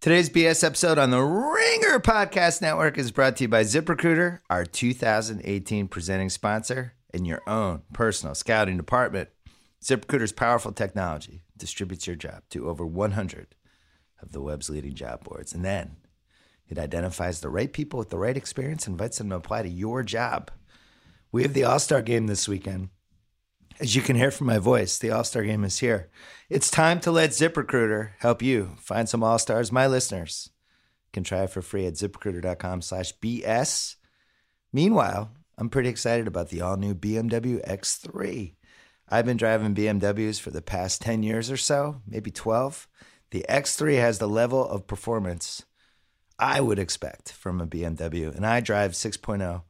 Today's BS episode on the Ringer Podcast Network is brought to you by ZipRecruiter, our 2018 presenting sponsor in your own personal scouting department. ZipRecruiter's powerful technology distributes your job to over 100 of the web's leading job boards. And then it identifies the right people with the right experience and invites them to apply to your job. We have the All-Star Game this weekend. As you can hear from my voice, the All-Star Game is here. It's time to let ZipRecruiter help you find some All-Stars. My listeners can try it for free at ZipRecruiter.com/BS. Meanwhile, I'm pretty excited about the all-new BMW X3. I've been driving BMWs for the past 10 years or so, maybe 12. The X3 has the level of performance I would expect from a BMW, and I drive 6.0.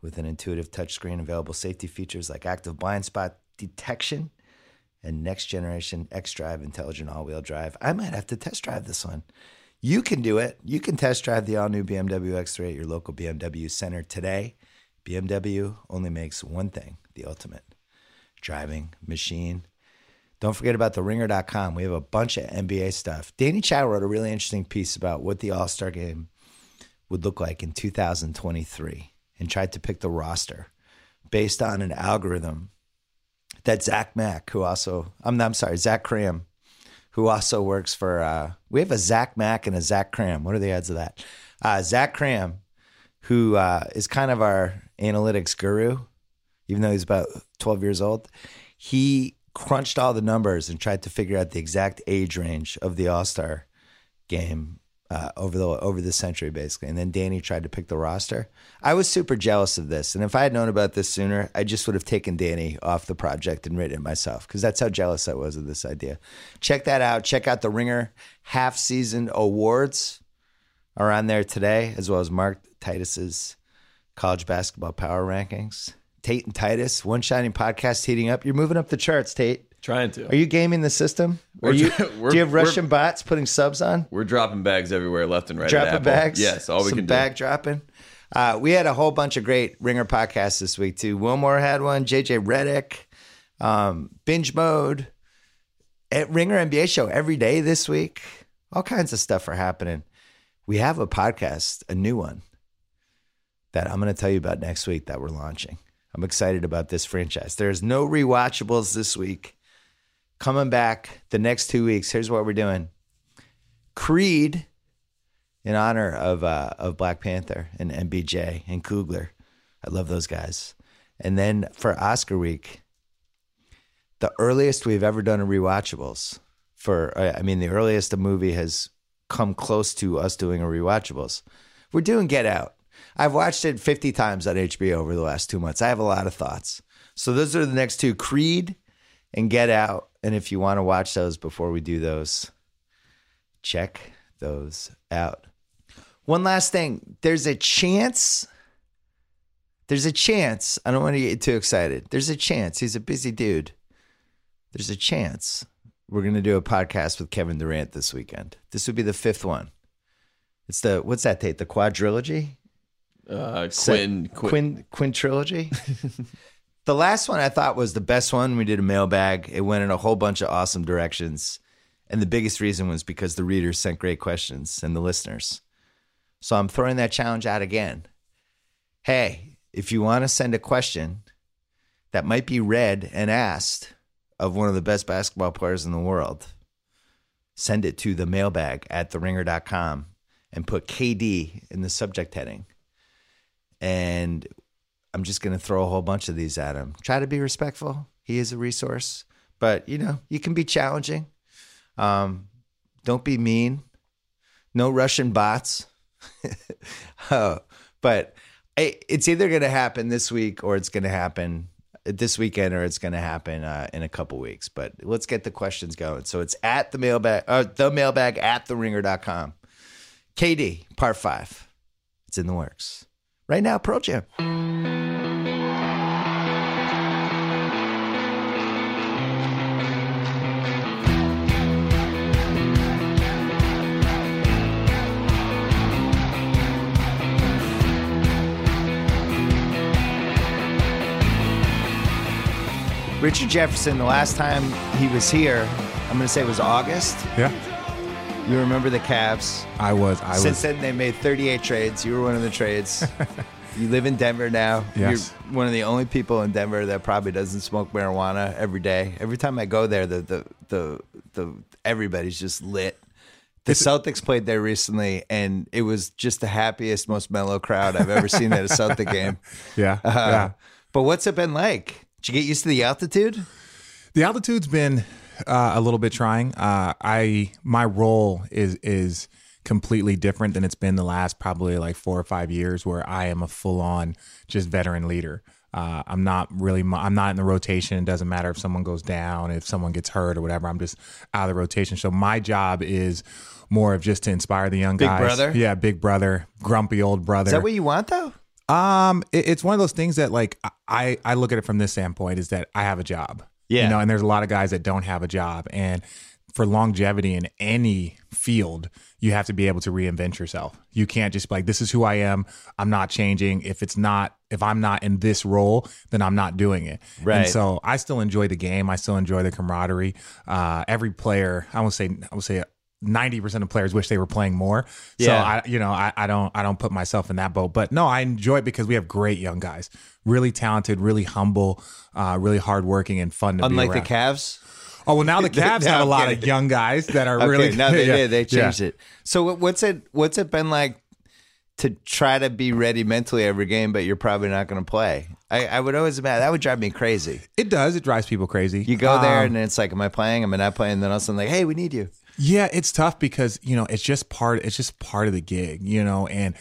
with an intuitive touchscreen, available safety features like active blind spot detection and next generation xDrive intelligent all-wheel drive. I might have to test drive this one. You can do it. You can test drive the all-new BMW X3 at your local BMW center today. BMW only makes one thing, the ultimate driving machine. Don't forget about theringer.com. We have a bunch of NBA stuff. Danny Chow wrote a really interesting piece about what the All-Star Game would look like in 2023. And tried to pick the roster based on an algorithm that Zach Mack, who also, Zach Cram, who also works for, we have a Zach Mack and a Zach Cram. What are the odds of that? Zach Cram, who is kind of our analytics guru, even though he's about 12 years old, he crunched all the numbers and tried to figure out the exact age range of the All-Star Game over the century, basically. And then Danny tried to pick the roster. I was super jealous of this. And if I had known about this sooner, I just would have taken Danny off the project and written it myself, because that's how jealous I was of this idea. Check that out. Check out the Ringer half-season awards are on there today, as well as Mark Titus's college basketball power rankings. Tate and Titus, One Shining Podcast heating up. You're moving up the charts, Tate. Trying to. Are you gaming the system? Do you have Russian bots putting subs on? We're dropping bags everywhere, left and right. Dropping bags? Yes, all we can do. Some bag dropping. We had a whole bunch of great Ringer podcasts this week, too. Wilmore had one, JJ Reddick, Binge Mode, at Ringer NBA Show every day this week. All kinds of stuff are happening. We have a podcast, a new one, that I'm going to tell you about next week that we're launching. I'm excited about this franchise. There's no Rewatchables this week. Coming back the next 2 weeks, here's what we're doing. Creed, in honor of Black Panther and MBJ and Coogler. I love those guys. And then for Oscar week, the earliest we've ever done a Rewatchables. The earliest a movie has come close to us doing a Rewatchables. We're doing Get Out. I've watched it 50 times on HBO over the last 2 months. I have a lot of thoughts. So those are the next two, Creed and Get Out. And if you want to watch those before we do those, check those out. One last thing. There's a chance. I don't want to get too excited. There's a chance. He's a busy dude. There's a chance we're going to do a podcast with Kevin Durant this weekend. This would be the 5th one. It's the, what's that date? The quadrilogy? Quintrilogy. The last one I thought was the best one. We did a mailbag. It went in a whole bunch of awesome directions. And the biggest reason was because the readers sent great questions and the listeners. So I'm throwing that challenge out again. Hey, if you want to send a question that might be read and asked of one of the best basketball players in the world, send it to the mailbag at theringer.com and put KD in the subject heading. And I'm just going to throw a whole bunch of these at him. Try to be respectful. He is a resource. But, you can be challenging. Don't be mean. No Russian bots. But it's either going to happen this week or it's going to happen this weekend or it's going to happen in a couple weeks. But let's get the questions going. So it's at the mailbag at theringer.com. KD, part 5. It's in the works. Right now, Pearl Jam. Richard Jefferson, the last time he was here, I'm going to say it was August. Yeah. You remember the Cavs. I was. Since then, they made 38 trades. You were one of the trades. You live in Denver now. Yes. You're one of the only people in Denver that probably doesn't smoke marijuana every day. Every time I go there, the everybody's just lit. The Celtics played there recently, and it was just the happiest, most mellow crowd I've ever seen at a Celtic game. Yeah. But what's it been like? Did you get used to the altitude? The altitude's been a little bit trying. My role is completely different than it's been the last probably like 4 or 5 years, where I am a full-on just veteran leader. I'm not in the rotation. It doesn't matter if someone goes down, if someone gets hurt or whatever. I'm just out of the rotation. So my job is more of just to inspire the young guys. Big brother? Yeah, big brother, grumpy old brother. Is that what you want, though? It's one of those things that, like, I look at it from this standpoint, is that I have a job. Yeah. You know, and there's a lot of guys that don't have a job. And for longevity in any field, you have to be able to reinvent yourself. You can't just be like, this is who I am. I'm not changing. If I'm not in this role, then I'm not doing it. Right. And so I still enjoy the game. I still enjoy the camaraderie. Every player, I would say 90% of players wish they were playing more. Yeah. So I don't put myself in that boat, but no, I enjoy it because we have great young guys, really talented, really humble, really hardworking and fun to be around. The Cavs. Oh, well, now the Cavs have a lot of young guys that are really... No, they did. They changed it. So what's it been like to try to be ready mentally every game, but you're probably not going to play? I would always imagine that would drive me crazy. It does. It drives people crazy. You go there and it's like, am I playing? Am I not playing? And then all of a sudden, like, hey, we need you. Yeah, it's tough because, you know, it's just part of the gig, you know, and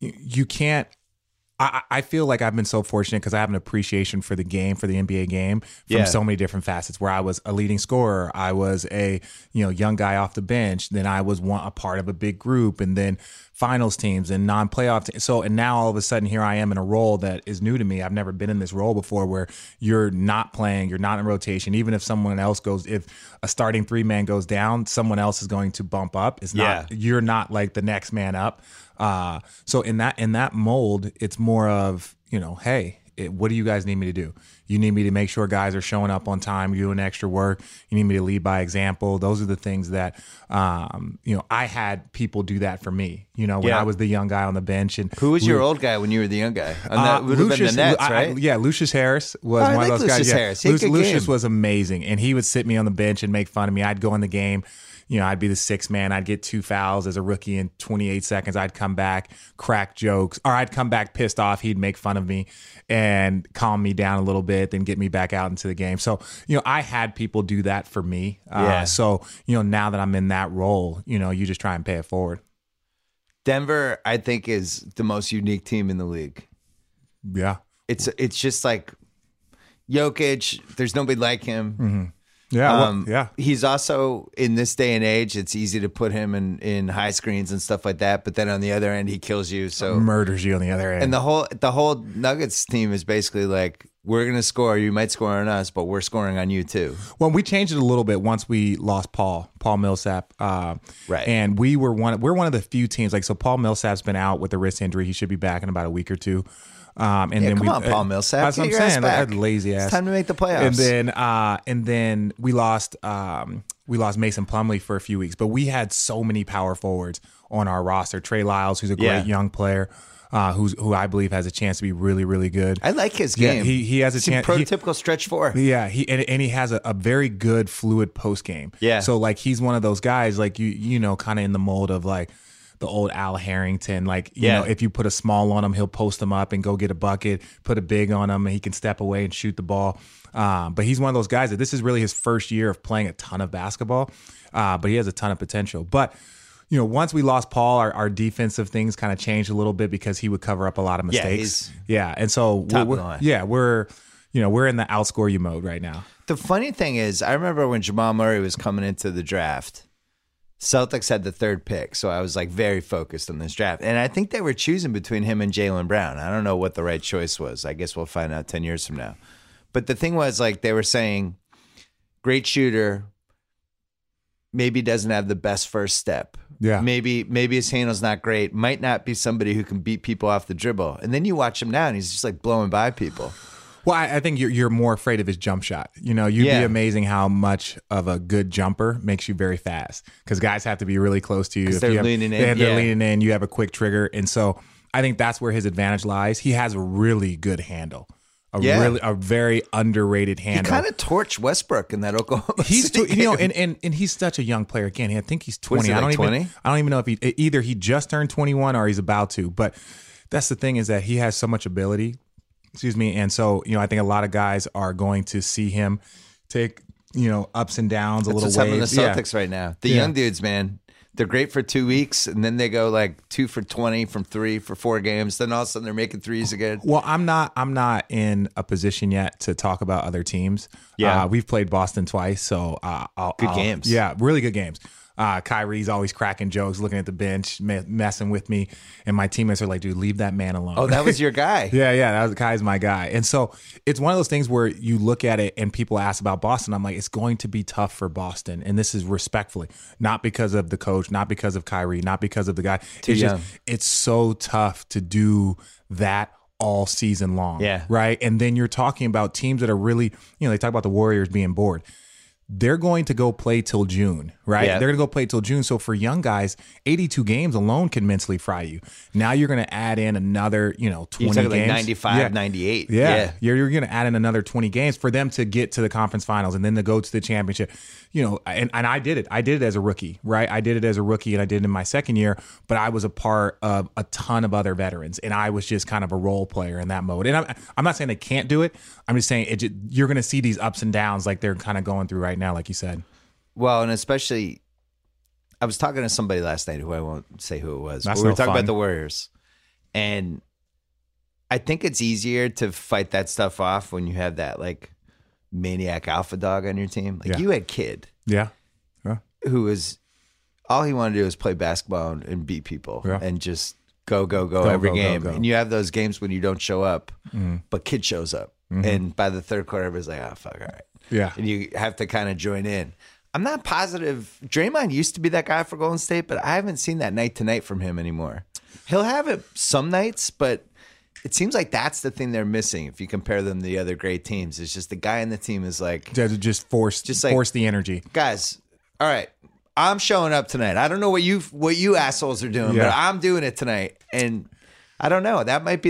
you can't... I feel like I've been so fortunate because I have an appreciation for the game, for the NBA game, from so many different facets. Where I was a leading scorer, I was a young guy off the bench, then I was a part of a big group, and then finals teams and non-playoff teams. So, and now all of a sudden here I am in a role that is new to me. I've never been in this role before, where you're not playing, you're not in rotation. Even if someone else goes, if a starting three-man goes down, someone else is going to bump up. It's not you're not like the next man up. So in that mold, it's more of, hey, what do you guys need me to do? You need me to make sure guys are showing up on time, you're doing extra work. You need me to lead by example. Those are the things that, I had people do that for me, when I was the young guy on the bench. And who was your old guy when you were the young guy? Lucius Harris was one of those guys. Harris. Yeah. Lucius was amazing. And he would sit me on the bench and make fun of me. I'd go in the game. I'd be the sixth man. I'd get 2 fouls as a rookie in 28 seconds. I'd come back, crack jokes, or I'd come back pissed off. He'd make fun of me and calm me down a little bit, then get me back out into the game. So, I had people do that for me. So, now that I'm in that role, you just try and pay it forward. Denver, I think, is the most unique team in the league. Yeah. It's just like Jokic. There's nobody like him. Mm-hmm. Yeah, he's also, in this day and age, it's easy to put him in high screens and stuff like that. But then on the other end, he kills you. So murders you on the other end. And the whole Nuggets team is basically like, we're going to score. You might score on us, but we're scoring on you too. Well, we changed it a little bit once we lost Paul Millsap. Right. And we're one of the few teams. Like, so Paul Millsap's been out with a wrist injury. He should be back in about a week or two. Come on, Paul Millsap. That's what I'm saying. That lazy ass. It's time to make the playoffs. And then we lost Mason Plumlee for a few weeks, but we had so many power forwards on our roster. Trey Lyles, who's a great young player, who I believe has a chance to be really, really good. I like his game. Yeah, he has a chance. Prototypical stretch four. Yeah, he has a very good fluid post game. Yeah. So like he's one of those guys like you kind of in the mold of like the old Al Harrington, like, you know, if you put a small on him, he'll post him up and go get a bucket, put a big on him, and he can step away and shoot the ball. But he's one of those guys that this is really his first year of playing a ton of basketball, but he has a ton of potential. But, once we lost Paul, our defensive things kind of changed a little bit because he would cover up a lot of mistakes. Yeah. And so, we're in the outscore you mode right now. The funny thing is, I remember when Jamal Murray was coming into the draft, Celtics had the 3rd pick, so I was like very focused on this draft. And I think they were choosing between him and Jaylen Brown. I don't know what the right choice was. I guess we'll find out 10 years from now. But the thing was, like, they were saying, great shooter, maybe doesn't have the best first step. Yeah. Maybe his handle's not great, might not be somebody who can beat people off the dribble. And then you watch him now, and he's just like blowing by people. Well, I think you're more afraid of his jump shot. You know, you'd be amazing how much of a good jumper makes you very fast, because guys have to be really close to you. If they're leaning in. They're leaning in. You have a quick trigger. And so I think that's where his advantage lies. He has a really good handle. A very underrated handle. He kind of torched Westbrook in that Oklahoma. And he's such a young player. Again, I think he's 20. I don't even know if either he just turned 21 or he's about to. But that's the thing, is that he has so much ability. Excuse me. And so, I think a lot of guys are going to see him take, ups and downs a little ways. That's what's happening to the Celtics right now. The young dudes, man, they're great for 2 weeks, and then they go like 2 for 20 from 3 for 4 games. Then all of a sudden they're making threes again. Well, I'm not in a position yet to talk about other teams. Yeah, we've played Boston twice, so good games. Yeah, really good games. Kyrie's always cracking jokes, looking at the bench, messing with me. And my teammates are like, dude, leave that man alone. Oh, that was your guy. Yeah. Kai's my guy. And so it's one of those things where you look at it and people ask about Boston. I'm like, it's going to be tough for Boston. And this is respectfully, not because of the coach, not because of Kyrie, not because of the guy. It's so tough to do that all season long. Yeah. Right. And then you're talking about teams that are really, they talk about the Warriors being bored. They're going to go play till June, right? Yeah. They're going to go play till June. So for young guys, 82 games alone can mentally fry you. Now you're going to add in another, 20 games. Like 95, 98. Yeah. You're going to add in another 20 games for them to get to the conference finals and then to go to the championship. And I did it. I did it as a rookie, right? I did it as a rookie, and I did it in my second year, but I was a part of a ton of other veterans, and I was just kind of a role player in that mode. And I'm not saying they can't do it. I'm just saying you're going to see these ups and downs like they're kind of going through right now, like you said. Well, and especially, I was talking to somebody last night who I won't say who it was. We were talking about the Warriors, and I think it's easier to fight that stuff off when you have that like maniac alpha dog on your team. Like you had Kid, who was all he wanted to do was play basketball and beat people and just go every game. Go. And you have those games when you don't show up, but Kid shows up, and by the third quarter, everybody's like, "Oh fuck, all right." Yeah, and you have to kind of join in. I'm not positive. Draymond used to be that guy for Golden State, but I haven't seen that night to night from him anymore. He'll have it some nights, but it seems like that's the thing they're missing. If you compare them to the other great teams, it's just the guy on the team is like force the energy. Guys, all right, I'm showing up tonight. I don't know what you assholes are doing, but I'm doing it tonight. And I don't know. That might be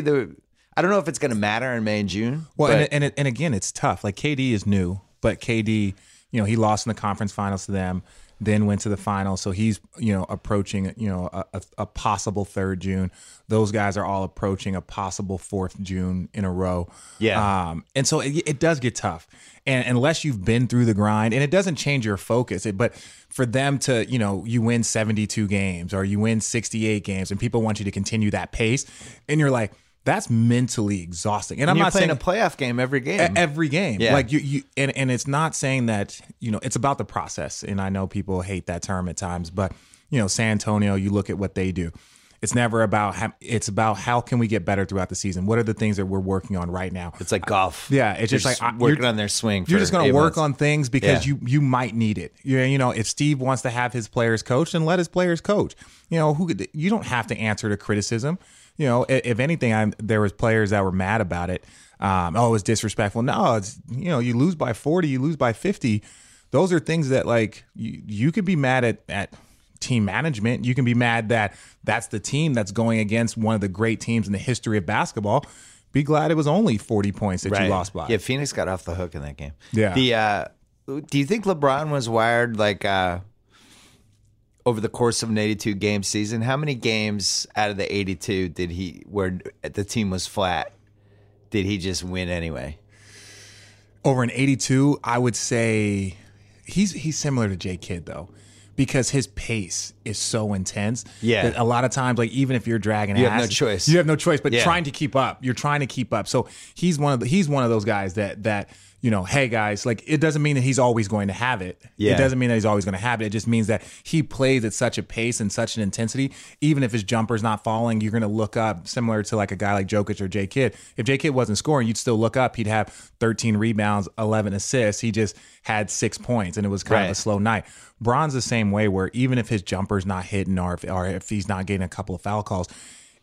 I don't know if it's going to matter in May and June. Well, and again, it's tough. Like KD is new, but KD, he lost in the conference finals to them, then went to the finals. So he's, approaching, a possible third June. Those guys are all approaching a possible fourth June in a row. Yeah. And so it does get tough. And unless you've been through the grind, and it doesn't change your focus, but for them to, you win 72 games or you win 68 games and people want you to continue that pace. And you're like, that's mentally exhausting. And I'm not saying a playoff game every game. Every game. Yeah. Like you and it's not saying that, it's about the process. And I know people hate that term at times, but San Antonio, you look at what they do. It's never about it's about how can we get better throughout the season? What are the things that we're working on right now? It's like golf. It's just like working on their swing. You're just going to work on things because you might need it. If Steve wants to have his players coach, then let his players coach. You don't have to answer to criticism. If anything, there was players that were mad about it. It was disrespectful. No, it's you lose by 40, you lose by 50. Those are things that like you could be mad at team management. You can be mad that that's the team that's going against one of the great teams in the history of basketball. Be glad it was only 40 points that you lost by. Yeah, Phoenix got off the hook in that game. Yeah. Do you think LeBron was wired like? Over the course of an 82-game season, how many games out of the 82 did he, where the team was flat, did he just win anyway? Over an 82, I would say he's similar to J. Kidd, though, because his pace is so intense. Yeah. That a lot of times, like even if you're dragging ass, you have no choice. You have no choice, but trying to keep up. You're trying to keep up. So he's one of those guys that hey guys, like it doesn't mean that he's always going to have it. Yeah. It doesn't mean that he's always going to have it. It just means that he plays at such a pace and such an intensity. Even if his jumper's not falling, you're going to look up, similar to like a guy like Jokic or J. Kidd. If J. Kidd wasn't scoring, you'd still look up. He'd have 13 rebounds, 11 assists. He just had 6 points, and it was kind of a slow night. Bron's the same way, where even if his jumper's not hitting or if he's not getting a couple of foul calls,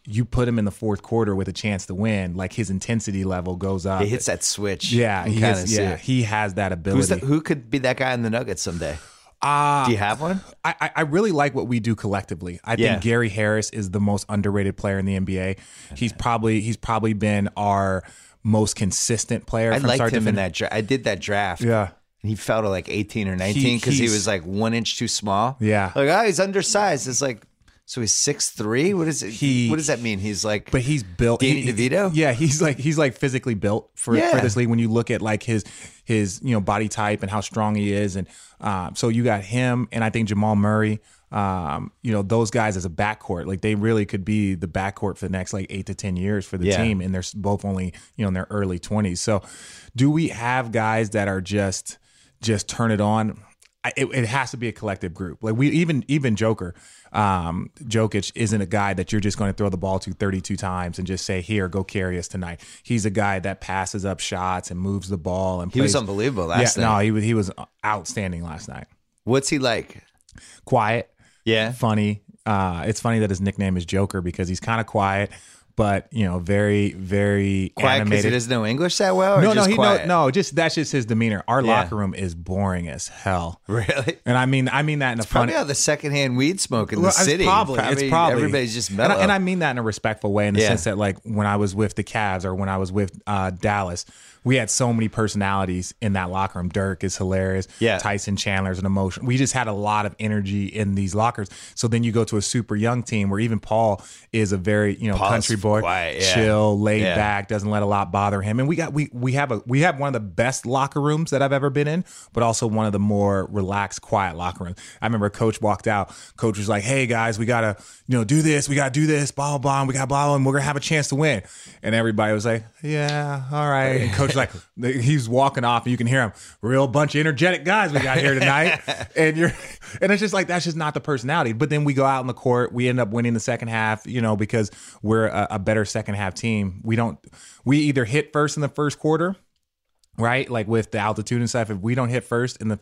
you put him in the fourth quarter with a chance to win, like his intensity level goes up. He hits that switch. Yeah, he has that ability. Who could be that guy in the Nuggets someday? Do you have one? I really like what we do collectively. I think Gary Harris is the most underrated player in the NBA. He's probably been our most consistent player. I liked him in that draft. I did that draft. Yeah. And he fell to like 18 or 19 because he was like 1 inch too small. Yeah. Like, oh, he's undersized. It's like, so he's 6'3"? What is it? What does that mean? He's like, but he's built. Danny DeVito? Yeah, he's like physically built for this league. When you look at like his body type and how strong he is, and so you got him, and I think Jamal Murray. Those guys as a backcourt, like they really could be the backcourt for the next like 8 to 10 years for the team, and they're both only in their early 20s. So, do we have guys that are just turn it on? It has to be a collective group. Like we even Jokic isn't a guy that you're just going to throw the ball to 32 times and just say, here, go carry us tonight. He's a guy that passes up shots and moves the ball. And he was unbelievable last night. No, he was outstanding last night. What's he like? Quiet. Yeah. Funny. It's funny that his nickname is Joker because he's kind of quiet. But very, very quiet animated. Because he doesn't know English that well. That's just his demeanor. Our locker room is boring as hell. Really? And I mean that in a funny. Probably all the secondhand weed smoke in the city. Probably everybody's just mellow. And I mean that in a respectful way, in the sense that like when I was with the Cavs or when I was with Dallas, we had so many personalities in that locker room. Dirk is hilarious. Yeah. Tyson Chandler's an emotion. We just had a lot of energy in these lockers. So then you go to a super young team where even Paul is a very country boy. Quiet, chill, laid back, doesn't let a lot bother him. And we have one of the best locker rooms that I've ever been in, but also one of the more relaxed, quiet locker rooms. I remember Coach walked out. Coach was like, "Hey guys, we gotta do this. We gotta do this. Blah blah. We got blah, and we're gonna have a chance to win." And everybody was like, "Yeah, all right." And Coach was like, he's walking off, and you can hear him. Real bunch of energetic guys we got here tonight, and it's just like that's just not the personality. But then we go out on the court, we end up winning the second half, because we're a better second half team. We either hit first in the first quarter, right? Like with the altitude and stuff. If we don't hit first there,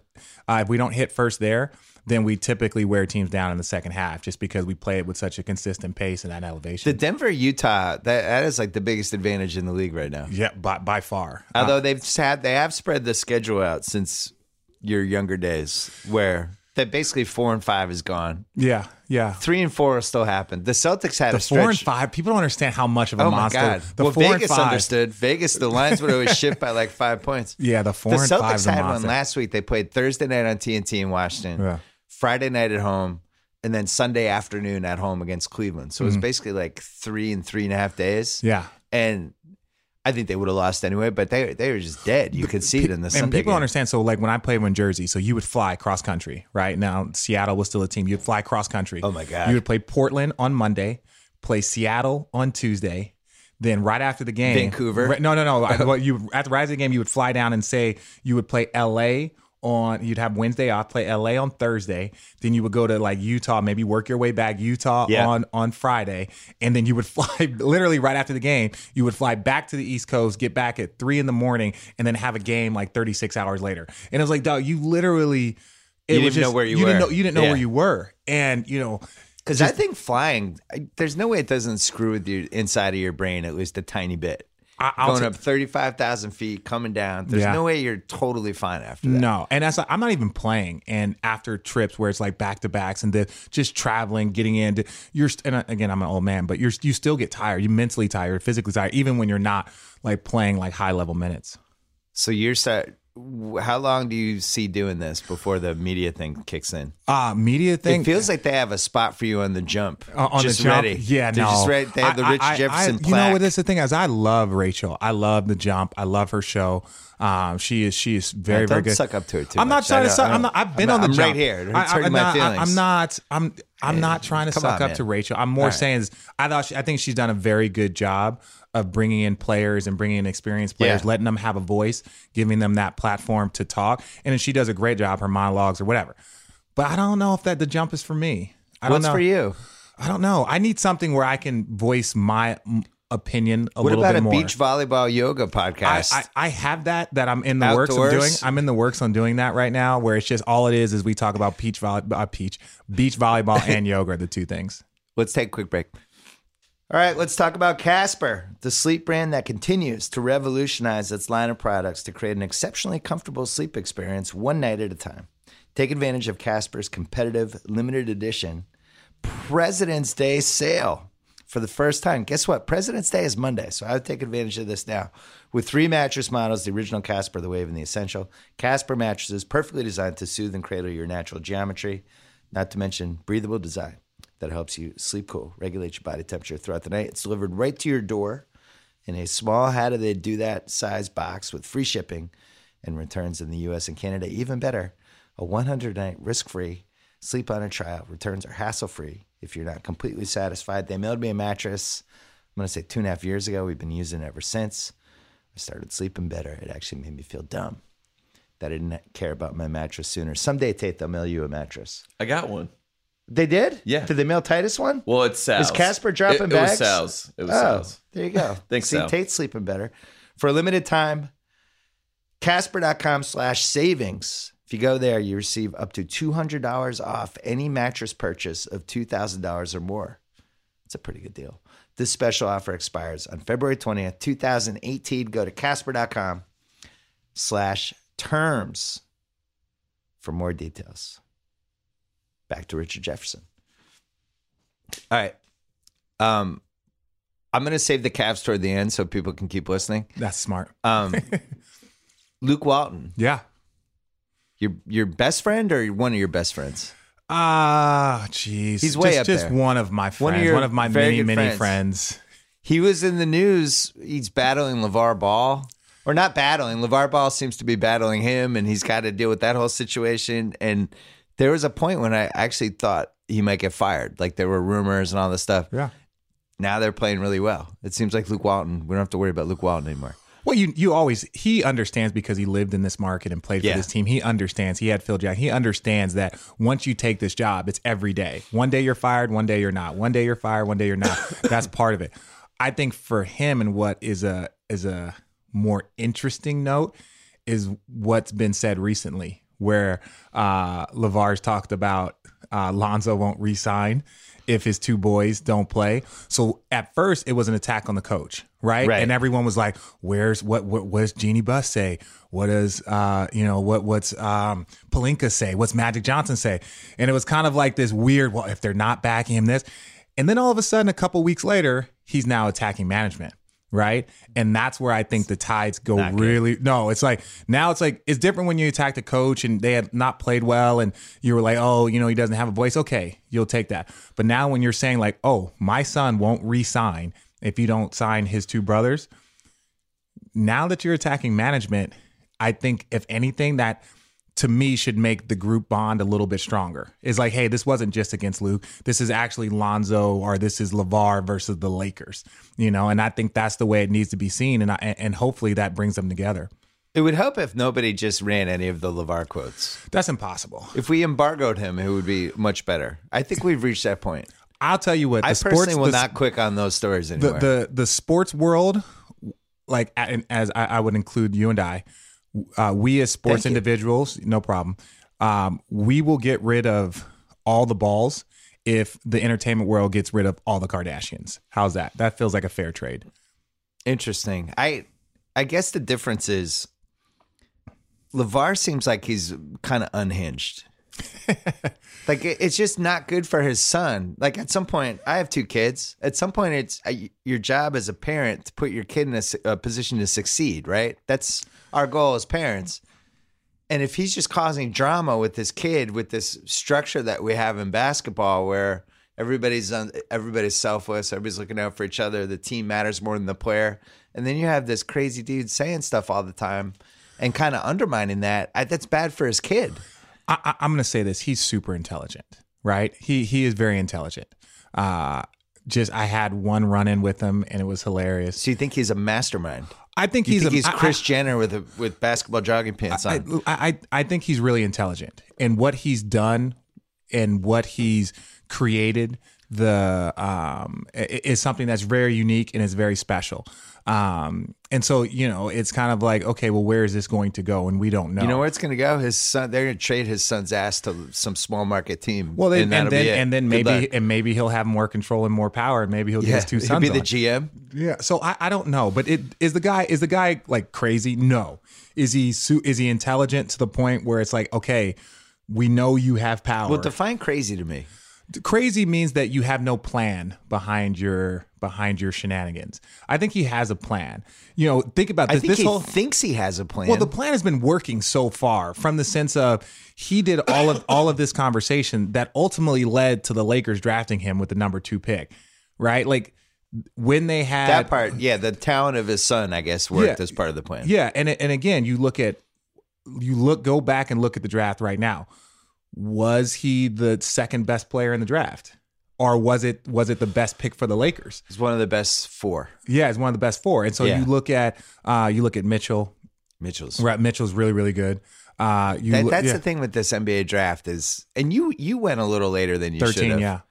then we typically wear teams down in the second half just because we play it with such a consistent pace and that elevation. The Denver, Utah, that is like the biggest advantage in the league right now. Yeah, by far. Although they have spread the schedule out since your younger days, where that basically 4 and 5 is gone. Yeah. Yeah. 3 and 4 will still happen. The Celtics had a stretch. The 4 and 5, people don't understand how much of a monster. Oh my God. Well, Vegas understood. Vegas, the Lions would always ship by like 5 points. Yeah, the 4 and 5 is a monster. The Celtics had one last week. They played Thursday night on TNT in Washington, Friday night at home, and then Sunday afternoon at home against Cleveland. So it was basically like 3 and 3.5 days. Yeah. And I think they would have lost anyway, but they were just dead. You could see it in the Sunday game. And people understand, so like when I played in Jersey, so you would fly cross-country, right? Now, Seattle was still a team. You'd fly cross-country. Oh, my God. You would play Portland on Monday, play Seattle on Tuesday. Then right after the game. Vancouver. After the game, you would fly down and say you would play L.A., you'd have Wednesday off, play LA on Thursday. Then you would go to like Utah, maybe work your way back on Friday. And then you would fly literally right after the game. You would fly back to the East Coast, get back at 3 a.m, and then have a game like 36 hours later. And it was like, dog, you literally, you didn't know where you were. And because I think flying, there's no way it doesn't screw with you inside of your brain at least a tiny bit. Going up 35,000 feet, coming down. There's no way you're totally fine after that. No, and that's I'm not even playing. And after trips where it's like back-to-backs and just traveling, getting in, and again, I'm an old man, but you still get tired. You're mentally tired, physically tired, even when you're not like playing like high-level minutes. So you're set. How long do you see doing this before the media thing kicks in? Media thing? It feels like they have a spot for you on the jump. Ready. Yeah, they're just ready. They have the Richard Jefferson plaque. You know what? That's the thing is, I love Rachel. I love the jump. I love her show. She is very, very good. Don't suck up to it too much. I'm not trying to suck. I'm not, I've been on the jump. I'm right here. I'm not trying to suck up to Rachel. I'm more saying is, I think she's done a very good job of bringing in players and bringing in experienced players, letting them have a voice, giving them that platform to talk. And then she does a great job, her monologues or whatever. But I don't know if the jump is for me. What's for you? I don't know. I need something where I can voice my opinion a little bit more. What about a beach volleyball yoga podcast? I have that I'm in the works of doing. I'm in the works on doing that right now, where it's just all it is we talk about beach volleyball and yoga are the two things. Let's take a quick break. All right, let's talk about Casper, the sleep brand that continues to revolutionize its line of products to create an exceptionally comfortable sleep experience one night at a time. Take advantage of Casper's competitive limited edition President's Day sale for the first time. Guess what? President's Day is Monday, so I would take advantage of this now. With three mattress models, the original Casper, the Wave, and the Essential, Casper mattresses perfectly designed to soothe and cradle your natural geometry, not to mention breathable design that helps you sleep cool, regulate your body temperature throughout the night. It's delivered right to your door in a small, how do they do that size box with free shipping and returns in the U.S. and Canada. Even better, a 100-night risk-free sleep on a trial. Returns are hassle-free if you're not completely satisfied. They mailed me a mattress, I'm going to say 2.5 years ago. We've been using it ever since. I started sleeping better. It actually made me feel dumb that I didn't care about my mattress sooner. Someday, Tate, they'll mail you a mattress. I got one. They did? Yeah. Did they mail Titus one? Well, it's Sal's. Is Casper dropping bags? It was Sal's. It was Sal's. There you go. Thanks, Sal. Tate's sleeping better. For a limited time, Casper.com/savings. If you go there, you receive up to $200 off any mattress purchase of $2,000 or more. It's a pretty good deal. This special offer expires on February 20th, 2018. Go to Casper.com/terms for more details. Back to Richard Jefferson. All right. I'm going to save the Cavs toward the end so people can keep listening. That's smart. Luke Walton. Yeah. Your best friend or one of your best friends? Ah, jeez. He's way up there. Just one of my friends. One of my many friends. He was in the news. He's battling LeVar Ball. Or not battling. LeVar Ball seems to be battling him, and he's got to deal with that whole situation. And there was a point when I actually thought he might get fired. Like, there were rumors and all this stuff. Yeah. Now they're playing really well. It seems like Luke Walton, we don't have to worry about Luke Walton anymore. Well, you always, he understands because he lived in this market and played for this team. He understands. He had Phil Jackson. He understands that once you take this job, it's every day. One day you're fired, one day you're not. One day you're fired, one day you're not. That's part of it. I think for him, and what is a more interesting note is what's been said recently, where LeVar's talked about Lonzo won't re-sign if his two boys don't play. So at first it was an attack on the coach, right? And everyone was like, what does Jeannie Buss say? What does what's Pelinka say? What's Magic Johnson say? And it was kind of like this weird, well, if they're not backing him, this. And then all of a sudden, a couple weeks later, he's now attacking management. Right. And that's where I think the tides go really. No, it's like now it's different when you attack the coach and they had not played well and you were like, oh, he doesn't have a voice. OK, you'll take that. But now when you're saying like, oh, my son won't re-sign if you don't sign his two brothers. Now that you're attacking management, I think if anything, that to me should make the group bond a little bit stronger. It's like, hey, this wasn't just against Luke. This is actually Lonzo, or this is LeVar versus the Lakers, and I think that's the way it needs to be seen. And and hopefully that brings them together. It would help if nobody just ran any of the LeVar quotes. That's impossible. If we embargoed him, it would be much better. I think we've reached that point. I'll tell you what, I personally will not click on those stories anymore. The sports world, like, as I would include you and I, we as sports individuals, no problem. We will get rid of all the balls if the entertainment world gets rid of all the Kardashians. How's that? That feels like a fair trade. Interesting. I guess the difference is LeVar seems like he's kind of unhinged. Like it's just not good for his son. Like at some point, I have two kids. At some point, it's your job as a parent to put your kid in a position to succeed, right? That's our goal as parents. And if he's just causing drama with his kid, with this structure that we have in basketball where everybody's selfless, everybody's looking out for each other, the team matters more than the player. And then you have this crazy dude saying stuff all the time and kind of undermining that. That's bad for his kid. I'm going to say this. He's super intelligent, right? He is very intelligent. I had one run-in with him, and it was hilarious. So you think he's a mastermind? I think he's Kris Jenner with basketball jogging pants on. I think he's really intelligent. And what he's done and what he's created the is something that's very unique and is very special. And so, you know, it's kind of like, okay, well, where is this going to go? And we don't know. You know where it's going to go? His son, they're going to trade his son's ass to some small market team. Well, and then maybe he'll have more control and more power, and maybe he'll get his two sons. He'll be the GM. Yeah. So I don't know, but is the guy like crazy? No. Is he intelligent to the point where it's like, okay, we know you have power. Well, define crazy to me. Crazy means that you have no plan behind your shenanigans. I think he has a plan. You know, think about this. I think he thinks he has a plan. Well, the plan has been working so far, from the sense of he did all of this conversation that ultimately led to the Lakers drafting him with the number 2 pick, right? Like, when they had that part, yeah, the talent of his son, I guess, worked as part of the plan. Yeah, and again, go back and look at the draft right now. Was he the second best player in the draft? Or was it the best pick for the Lakers? It's one of the best four. Yeah, it's one of the best four. And so you look at Mitchell. Mitchell's really, really good. That's the thing with this NBA draft is, and you went a little later than you should have. 13, yeah.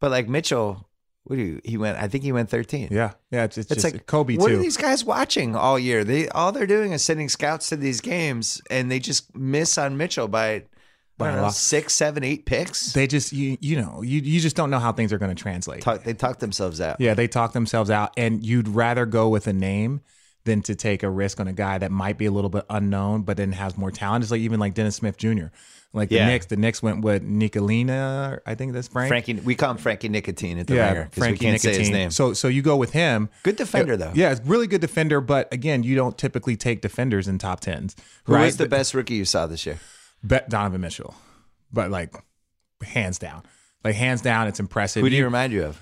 But like Mitchell, I think he went 13. Yeah. Yeah, it's just like Kobe too. What are these guys watching all year? They're doing is sending scouts to these games, and they just miss on Mitchell by 6, 7, 8 picks. They just you just don't know how things are going to translate. They talk themselves out. Yeah, they talk themselves out, and you'd rather go with a name than to take a risk on a guy that might be a little bit unknown, but then has more talent. It's like even like Dennis Smith Jr. Like the Knicks went with Nicolina, I think that's Frankie. We call him Frankie Nicotine at the Ringer because we can't say his name. So you go with him. Good defender though. Yeah, it's really good defender, but again, you don't typically take defenders in top tens. Right? Who was the best rookie you saw this year? Bet Donovan Mitchell, but hands down, it's impressive. Who do you remind you of?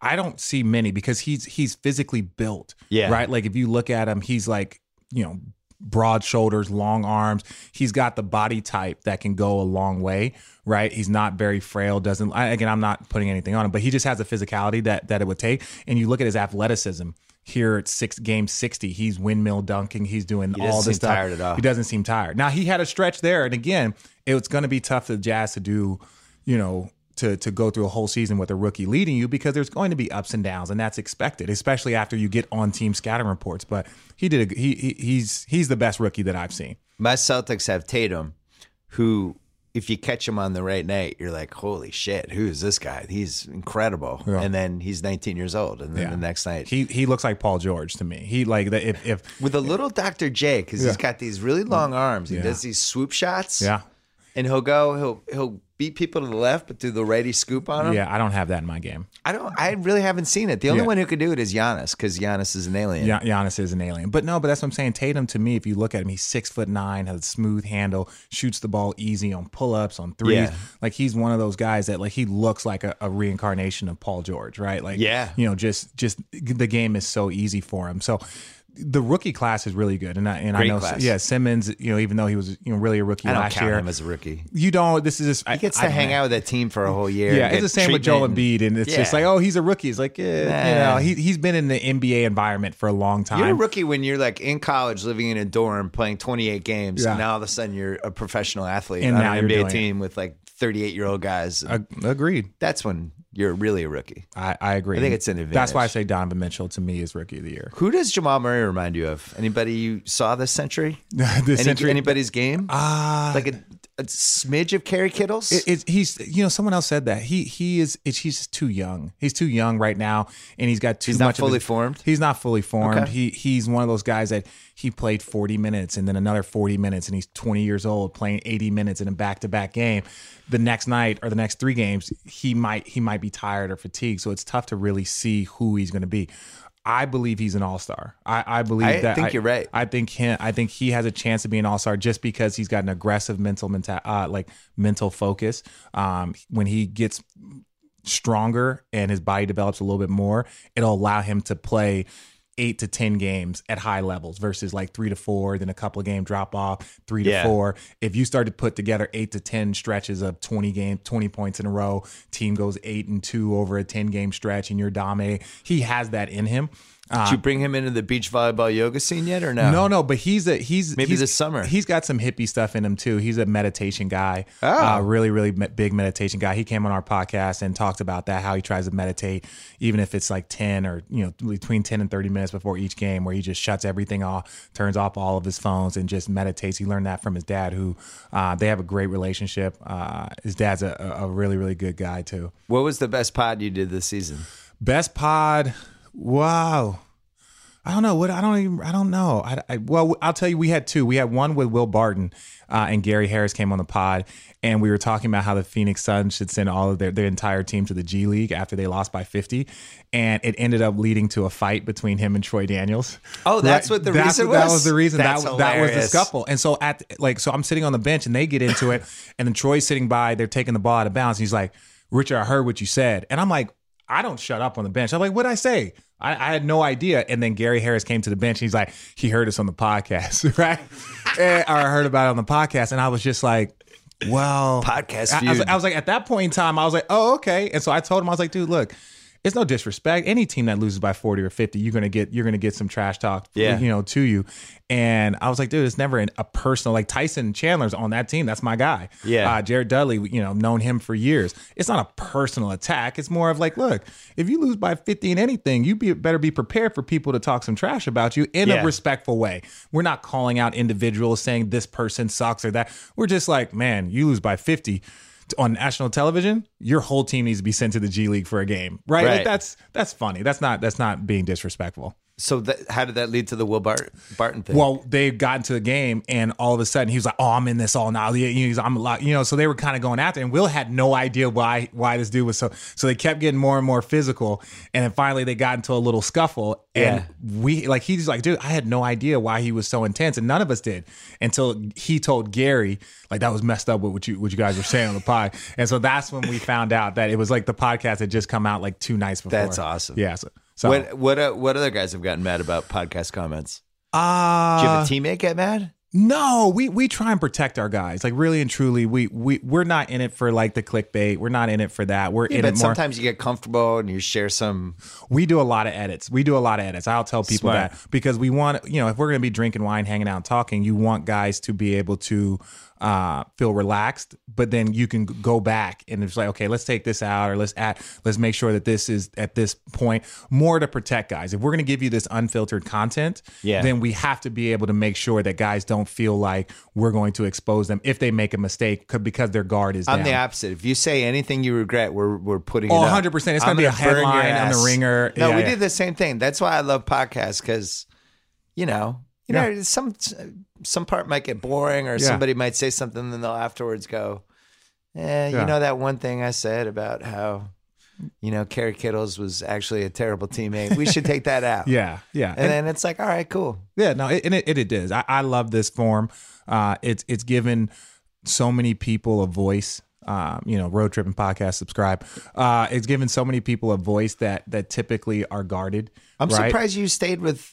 I don't see many because he's physically built, right? Like if you look at him, he's like, you know, broad shoulders, long arms. He's got the body type that can go a long way, right? He's not very frail. I'm not putting anything on him, but he just has the physicality that it would take. And you look at his athleticism. Here at game 60, he's windmill dunking. He's doing all this stuff. Tired at all. He doesn't seem tired. Now, he had a stretch there, and again, it was going to be tough for the Jazz to do, you know, to go through a whole season with a rookie leading you because there's going to be ups and downs, and that's expected, especially after you get on team scouting reports. But he did. He's the best rookie that I've seen. My Celtics have Tatum, who, if you catch him on the right night, you're like, holy shit, who is this guy? He's incredible. Yeah. And then he's 19 years old. And then the next night, he looks like Paul George to me. He like that if with a little Dr. J, because he's got these really long arms. He does these swoop shots. Yeah, and he'll beat people to the left, but do the righty scoop on him. Yeah, I don't have that in my game. I really haven't seen it. The only one who could do it is Giannis, because Giannis is an alien. Yeah, Giannis is an alien. But that's what I'm saying. Tatum, to me, if you look at him, he's 6'9", has a smooth handle, shoots the ball easy on pull-ups, on threes. Yeah. Like, he's one of those guys that, like, he looks like a reincarnation of Paul George, right? Like, you know, just the game is so easy for him. So the rookie class is really good, and I know Simmons. You know, even though he was really a rookie last year, I don't count him as a rookie. You don't. This is just he gets to hang out with that team for a whole year. Yeah, it's the same with Joel Embiid, and it's just like, oh, he's a rookie. It's like, he's been in the NBA environment for a long time. You're a rookie when you're like in college, living in a dorm, playing 28 games, and now all of a sudden you're a professional athlete and on now an NBA team with like 38-year-old guys. Agreed. That's when you're really a rookie. I agree. I think it's an advantage. That's why I say Donovan Mitchell to me is Rookie of the Year. Who does Jamal Murray remind you of? Anybody you saw this century? Anybody's game? Like a smidge of Kerry Kittles? Someone else said that he's just too young. He's too young right now, and he's got too much. He's not fully formed. Okay. He's one of those guys that he played 40 minutes and then another 40 minutes, and he's 20 years old playing 80 minutes in a back-to-back game. The next night or the next 3 games, he might be tired or fatigued. So it's tough to really see who he's going to be. I believe he's an all-star. I think you're right. I think he has a chance to be an all-star just because he's got an aggressive mental focus. When he gets stronger and his body develops a little bit more, it'll allow him to play 8 to 10 games at high levels versus like 3 to 4, then a couple of game drop off, 3 to 4. If you start to put together 8 to 10 stretches of 20 points in a row, team goes 8-2 over a 10-game stretch, and you're dominating. He has that in him. Did you bring him into the beach volleyball yoga scene yet or no? No, but he's this summer. He's got some hippie stuff in him too. He's a meditation guy, really big meditation guy. He came on our podcast and talked about that, how he tries to meditate, even if it's like 10 or, you know, between 10 and 30 minutes before each game, where he just shuts everything off, turns off all of his phones and just meditates. He learned that from his dad, who they have a great relationship. His dad's a really, really good guy too. What was the best pod you did this season? Best pod... Wow. I don't know. I don't know. I'll tell you, we had two. We had one with Will Barton and Gary Harris came on the pod, and we were talking about how the Phoenix Suns should send all of their entire team to the G League after they lost by 50. And it ended up leading to a fight between him and Troy Daniels. Oh, that's what the reason was? That was the reason. That was the scuffle. And so so I'm sitting on the bench and they get into it, and then Troy's sitting by, they're taking the ball out of bounds. And he's like, "Richard, I heard what you said." And I'm like, I don't shut up on the bench. I'm like, what'd I say? I had no idea. And then Gary Harris came to the bench. And he's like, he heard us on the podcast, right? And I heard about it on the podcast. And I was just like, well, podcast feud. I was like, at that point in time, I was like, oh, okay. And so I told him, I was like, dude, look, it's no disrespect. Any team that loses by 40 or 50, you're gonna get some trash talk, to you. And I was like, dude, it's never a personal. Like Tyson Chandler's on that team. That's my guy. Yeah. Jared Dudley, known him for years. It's not a personal attack. It's more of like, look, if you lose by 50 in anything, better be prepared for people to talk some trash about you in a respectful way. We're not calling out individuals saying this person sucks or that. We're just like, man, you lose by 50. On national television, your whole team needs to be sent to the G League for a game, right? Like that's funny. That's not being disrespectful. So how did that lead to the Will Barton thing? Well, they got into the game, and all of a sudden he was like, "Oh, I'm in this all now." I'm a lot, So they were kind of going after, and Will had no idea why this dude was so. So they kept getting more and more physical, and then finally they got into a little scuffle. And he's like, "Dude, I had no idea why he was so intense," and none of us did until he told Gary, like, "That was messed up with what you guys were saying on the pod." And so that's when we found out that it was like the podcast had just come out like two nights before. That's awesome. Yeah. So, what other guys have gotten mad about podcast comments? Do you have a teammate get mad? No, we try and protect our guys. Like, really and truly, we're not in it for like the clickbait. We're not in it for that. We're in it more. But sometimes you get comfortable and you share some. We do a lot of edits. I'll tell people that, because we want, if we're going to be drinking wine, hanging out, and talking, you want guys to be able to feel relaxed, but then you can go back and it's like, okay, let's take this out, or let's make sure that this is at this point, more to protect guys. If we're going to give you this unfiltered content, then we have to be able to make sure that guys don't feel like we're going to expose them if they make a mistake, because their guard is down. I'm the opposite. If you say anything you regret, we're putting it up. 100%. It's going to be a headline on the Ringer. No, we did the same thing. That's why I love podcasts, because, some part might get boring, or somebody might say something, and then they'll afterwards go, that one thing I said about how, Kerry Kittles was actually a terrible teammate. We should take that out. And then it's like, all right, cool. Yeah, no, it is. I love this form. It's given so many people a voice. Road Trip and Podcast, subscribe. It's given so many people a voice that typically are guarded. I'm surprised you stayed with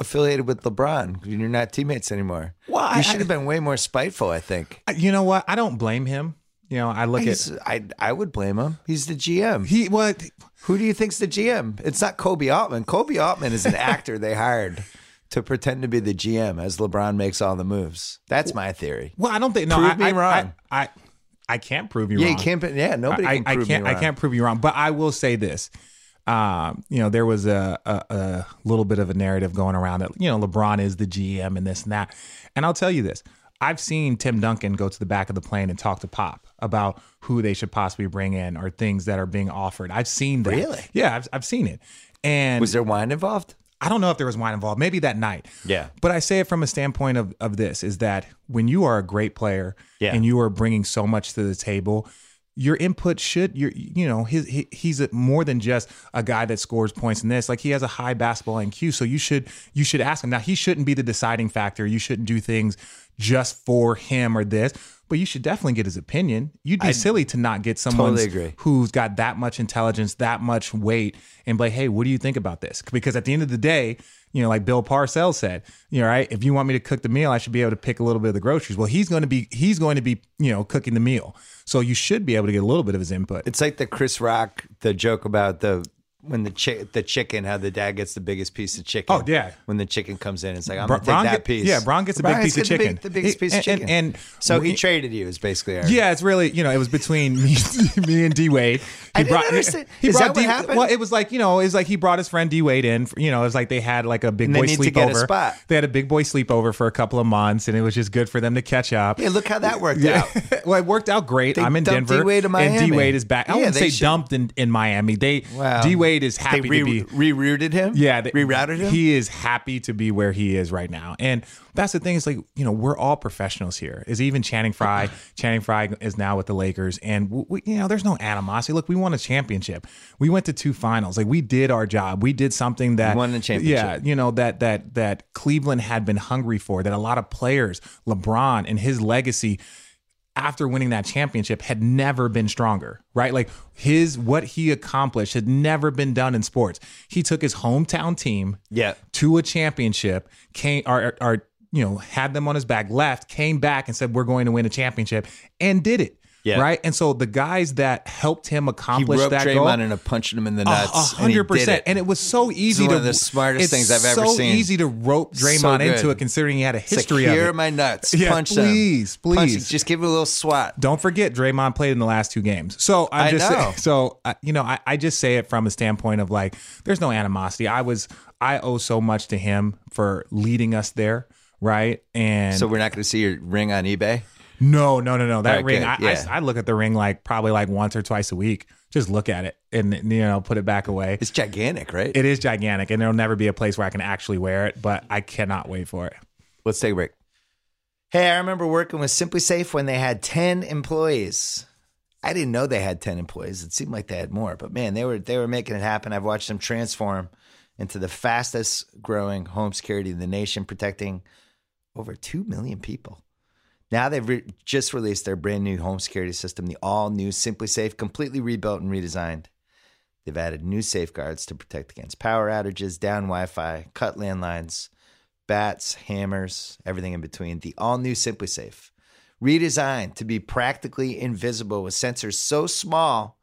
affiliated with LeBron. You're not teammates anymore. Well, you should have been way more spiteful, I think. You know what? I don't blame him. I would blame him. He's the GM. He what? Who do you think's the GM? It's not Kobe Altman. Kobe Altman is an actor they hired to pretend to be the GM as LeBron makes all the moves. That's my theory. Well, I don't think. No, prove me wrong. I can't prove you wrong. Yeah, you can't. Yeah, nobody can prove me wrong. I can't prove you wrong. But I will say this. There was a little bit of a narrative going around that, LeBron is the GM and this and that. And I'll tell you this, I've seen Tim Duncan go to the back of the plane and talk to Pop about who they should possibly bring in or things that are being offered. I've seen that. Really? Yeah, I've seen it. And was there wine involved? I don't know if there was wine involved, maybe that night. Yeah. But I say it from a standpoint of this, is that when you are a great player and you are bringing so much to the table, your input should, he's more than just a guy that scores points in this. Like, he has a high basketball IQ, so you should ask him. Now, he shouldn't be the deciding factor. You shouldn't do things just for him or this, but you should definitely get his opinion. You'd be silly to not get someone who's got that much intelligence, that much weight, and be like, hey, what do you think about this? Because at the end of the day, like Bill Parcells said, right, if you want me to cook the meal, I should be able to pick a little bit of the groceries. Well, he's going to be, cooking the meal. So you should be able to get a little bit of his input. It's like the Chris Rock, the joke about the when the chicken, how the dad gets the biggest piece of chicken. Oh, yeah. When the chicken comes in, it's like, I'm going to take that piece. Yeah, Braun gets a big piece of chicken. The biggest piece of chicken. And so he traded you is basically our... Yeah, it's really, you know, it was between me and D-Wade. I didn't understand. Is that what happened? Well, it was like, you know, it was like he brought his friend D-Wade in. For, you know, it was like they had like a big boy sleepover. They had a big boy sleepover for a couple of months, and it was just good for them to catch up. Yeah, look how that worked out. Well, it worked out great. I'm in Denver. D-Wade to Miami. And D-Wade is back. I wouldn't say dumped in Miami. D-Wade is happy to be rerouted him. Yeah, rerouted him. He is happy to be where he is right now, and that's the thing. It's like, you know, we're all professionals here. Is even Channing Frye. Channing Frye is now with the Lakers, and we, you know, there's no animosity. Look, we won a championship. We went to 2 finals. Like, we did our job. We did something that we won the championship. Yeah, you know, that Cleveland had been hungry for. That a lot of players, LeBron and his legacy, after winning that championship, had never been stronger, right? Like what he accomplished had never been done in sports. He took his hometown team to a championship, had them on his back, left, came back and said, we're going to win a championship, and did it. Yeah. Right. And so the guys that helped him accomplish that goal. He roped Draymond in and punched him in the nuts. 100%. And it was so easy. It's one of the smartest things I've ever seen. It's so easy to rope Draymond into it, considering he had a history of it. Here are my nuts. Punch them. Please. Just give him a little swat. Don't forget, Draymond played in the last 2 games. So I just say it from a standpoint of like, there's no animosity. I owe so much to him for leading us there. Right. And so we're not going to see your ring on eBay. No. That ring, I look at the ring like probably like once or twice a week. Just look at it and, you know, put it back away. It's gigantic, right? It is gigantic, and there'll never be a place where I can actually wear it, but I cannot wait for it. Let's take a break. Hey, I remember working with Simply Safe when they had 10 employees. I didn't know they had 10 employees. It seemed like they had more, but man, they were making it happen. I've watched them transform into the fastest growing home security in the nation, protecting over 2 million people. Now they've just released their brand new home security system, the all-new Simply Safe, completely rebuilt and redesigned. They've added new safeguards to protect against power outages, down Wi-Fi, cut landlines, bats, hammers, everything in between. The all-new Simply Safe, redesigned to be practically invisible with sensors so small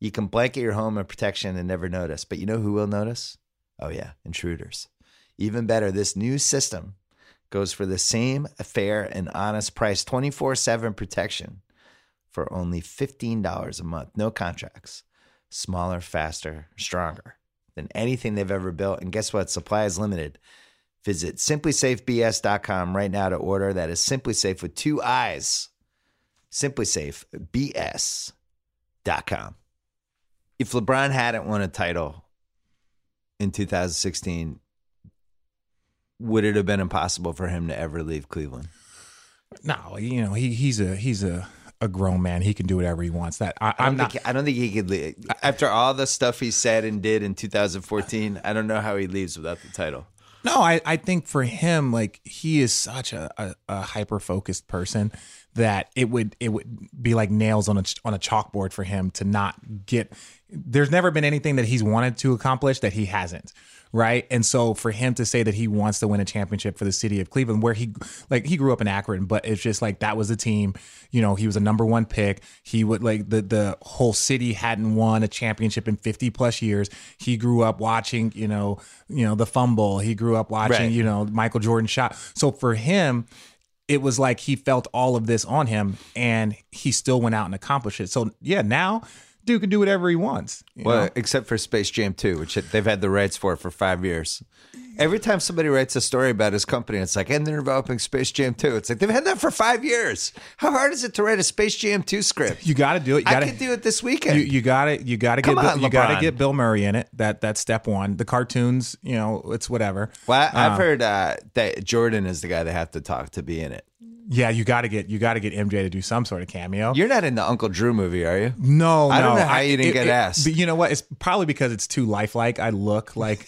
you can blanket your home in protection and never notice. But you know who will notice? Oh yeah, intruders. Even better, this new system goes for the same fair and honest price, 24/7 protection for only $15 a month. No contracts. Smaller, faster, stronger than anything they've ever built. And guess what? Supply is limited. Visit simplysafebs.com right now to order. That is SimpliSafe with 2 I's. SimpliSafeBS.com. If LeBron hadn't won a title in 2016, would it have been impossible for him to ever leave Cleveland? No, you know, he's a grown man. He can do whatever he wants. I don't think he could leave. After all the stuff he said and did in 2014, I don't know how he leaves without the title. No, I think for him, like, he is such a hyper-focused person that it would be like nails on a chalkboard for him to not get. There's never been anything that he's wanted to accomplish that he hasn't. Right. And so for him to say that he wants to win a championship for the city of Cleveland, where he grew up in Akron, but it's just like that was the team. You know, he was a number 1 pick. He would like the whole city hadn't won a championship in 50+ years. He grew up watching, you know, the fumble. He grew up watching, right, you know, Michael Jordan shot. So for him, it was like he felt all of this on him and he still went out and accomplished it. So, yeah, now Duke can do whatever he wants. Well, except for Space Jam 2, which they've had the rights for 5 years. Every time somebody writes a story about his company, it's like, and they're developing Space Jam 2. It's like, they've had that for 5 years. How hard is it to write a Space Jam 2 script? You got to do it. I could do it this weekend. You got to get Bill Murray in it. That's step one. The cartoons, you know, it's whatever. Well, I've heard that Jordan is the guy they have to talk to be in it. Yeah, you got to get MJ to do some sort of cameo. You're not in the Uncle Drew movie, are you? No. I don't know how you didn't get asked. But you know what? It's probably because it's too lifelike. I look like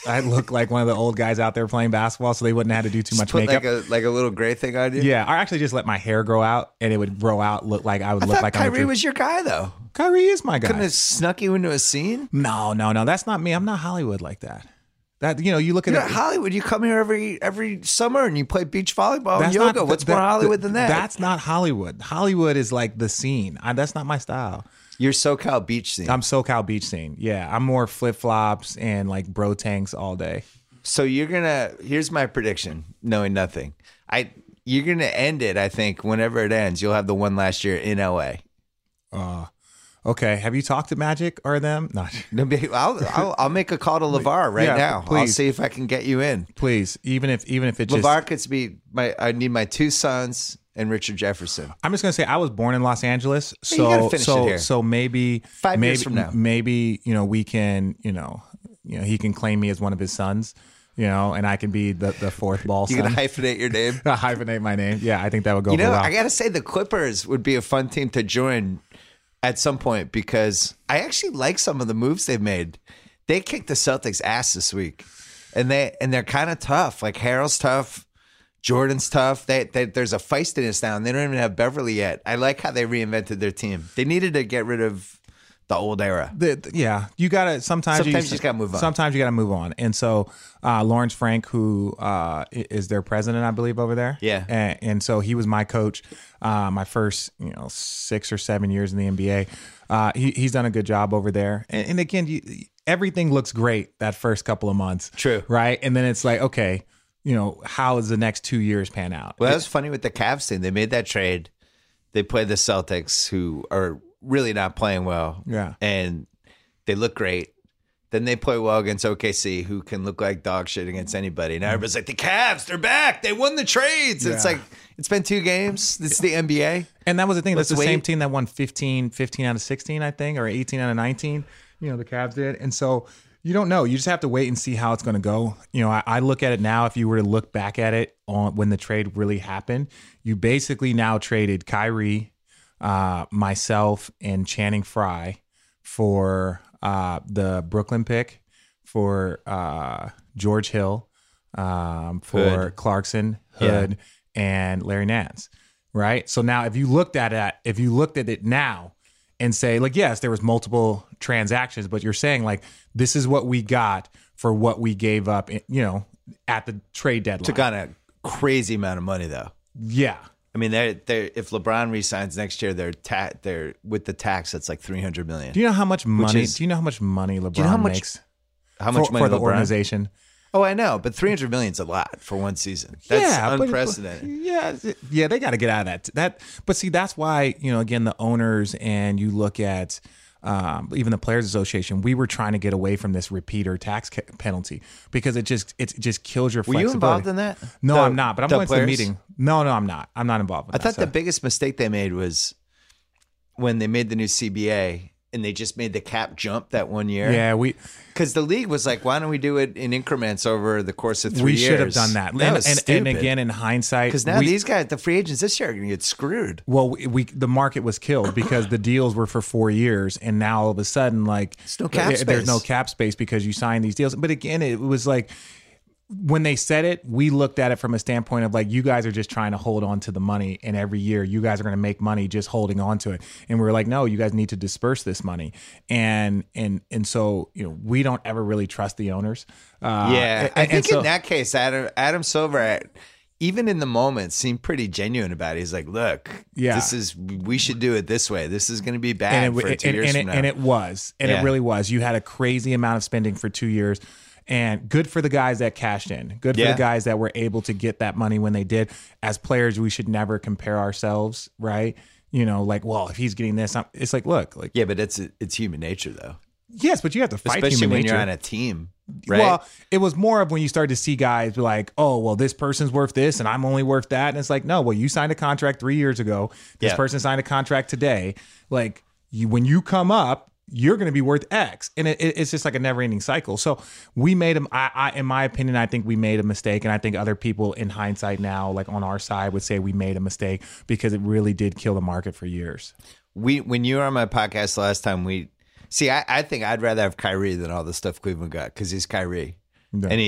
one of the old guys out there playing basketball, so they wouldn't have to do too much makeup. Like a little gray thing on you. Yeah, I actually just let my hair grow out, and it would grow out. I look like Kyrie was your guy though. Kyrie is my guy. Couldn't have snuck you into a scene? No. That's not me. I'm not Hollywood like that. That, you know, you look at it, Hollywood. You come here every summer and you play beach volleyball and yoga. What's more Hollywood than that? That's not Hollywood. Hollywood is like the scene. That's not my style. You're SoCal beach scene. I'm SoCal beach scene. Yeah, I'm more flip flops and like bro tanks all day. So here's my prediction, knowing nothing. You're gonna end it. I think whenever it ends, you'll have the one last year in LA. Okay. Have you talked to Magic or them? Not. I'll make a call to LeVar now. Please. I'll see if I can get you in. Please, even if it's LeVar could be my. I need my two sons and Richard Jefferson. I'm just gonna say I was born in Los Angeles, so maybe 5 years from now, maybe we can he can claim me as one of his sons. And I can be the fourth ball son. You can hyphenate your name. Hyphenate my name. Yeah, I think that would go. I got to say the Clippers would be a fun team to join at some point because I actually like some of the moves they've made. They kicked the Celtics' ass this week, and they're kind of tough. Like Harrell's tough, Jordan's tough. There's a feistiness now, and they don't even have Beverly yet. I like how they reinvented their team. They needed to get rid of the old era. You gotta sometimes you just gotta move on. Sometimes you gotta move on. And so Lawrence Frank, who is their president, I believe, over there. Yeah. And so he was my coach my first 6 or 7 years in the NBA. He's done a good job over there. And again, everything looks great that first couple of months. True. Right? And then it's like, okay, how is the next 2 years pan out? Well, that was funny with the Cavs thing. They made that trade. They played the Celtics, who are really not playing well. Yeah. And they look great. Then they play well against OKC, who can look like dog shit against anybody. Now everybody's like, the Cavs, they're back. They won the trades. Yeah. It's like, it's been 2 games. It's the NBA. And that was the thing. That's the same team that won 15 out of 16, I think, or 18 out of 19. The Cavs did. And so you don't know. You just have to wait and see how it's going to go. I look at it now. If you were to look back at it on when the trade really happened, you basically now traded Kyrie, myself, and Channing Frye for the Brooklyn pick, for George Hill, for Hood. Clarkson, Hood, and Larry Nance. Right. So now, if you looked at it now and say, like, yes, there was multiple transactions, but you're saying like this is what we got for what we gave up, at the trade deadline. Took on a crazy amount of money, though. Yeah. I mean, they're if LeBron resigns next year, they're with the tax. That's like $300 million. Do you know how much money? Do you know how much money LeBron makes? How much money for the organization? Oh, I know, but $300 million is a lot for one season. That's unprecedented. But they got to get out of that. But see, that's why again, the owners, and you look at even the Players Association. We were trying to get away from this repeater tax penalty because it just kills your flexibility. Were you involved in that? No, I'm not. But I'm going to the meeting. No, I'm not. I'm not involved with that. I thought the biggest mistake they made was when they made the new CBA and they just made the cap jump that 1 year. Yeah, because the league was like, why don't we do it in increments over the course of 3 years? We should have done that. And again, in hindsight. Because now these guys, the free agents this year, are going to get screwed. Well, the market was killed because the deals were for 4 years. And now all of a sudden, like, there's no cap space because you signed these deals. But again, it was like, when they said it, we looked at it from a standpoint of like, you guys are just trying to hold on to the money, and every year you guys are going to make money just holding on to it. And we were like, no, you guys need to disperse this money. And so, we don't ever really trust the owners. I think in that case, Adam Silver, even in the moment, seemed pretty genuine about it. He's like, look, we should do it this way. This is going to be bad for 2 years from now. And it was, it really was. You had a crazy amount of spending for 2 years. And good for the guys that cashed in. Good for the guys that were able to get that money when they did. As players, we should never compare ourselves, right? Like, well, if he's getting this, it's like, look. Like, yeah, but it's human nature, though. Yes, but you have to fight human nature. Especially when you're on a team, right? Well, it was more of when you started to see guys be like, oh, well, this person's worth this and I'm only worth that. And it's like, no, well, you signed a contract 3 years ago. This person signed a contract today. Like, when you come up, you're going to be worth X. And it's just like a never ending cycle. So we made them. In my opinion, I think we made a mistake. And I think other people in hindsight now, like on our side, would say we made a mistake because it really did kill the market for years. When you were on my podcast last time, I think I'd rather have Kyrie than all the stuff Cleveland got. Cause he's Kyrie and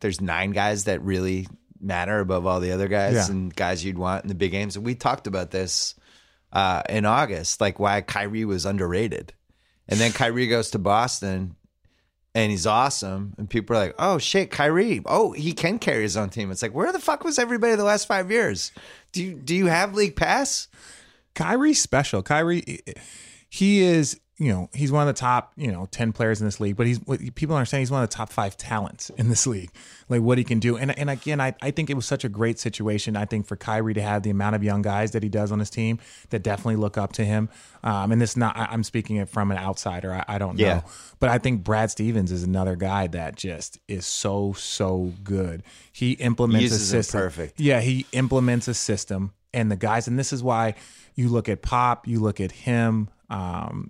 there's 9 guys that really matter above all the other guys and guys you'd want in the big games. And we talked about this in August, like why Kyrie was underrated. And then Kyrie goes to Boston and he's awesome. And people are like, oh, shit, Kyrie. Oh, he can carry his own team. It's like, where the fuck was everybody the last 5 years? Do you have league pass? Kyrie's special. Kyrie, he is, you know, he's one of the top, 10 players in this league, but people aren't saying he's one of the top 5 talents in this league, like what he can do. And again, I think it was such a great situation. I think for Kyrie to have the amount of young guys that he does on his team that definitely look up to him. And this not, I'm speaking it from an outsider. I don't know, but I think Brad Stevens is another guy that just is so good. He implements a system. Perfect. Yeah. He implements a system and the guys. And this is why you look at Pop, you look at him,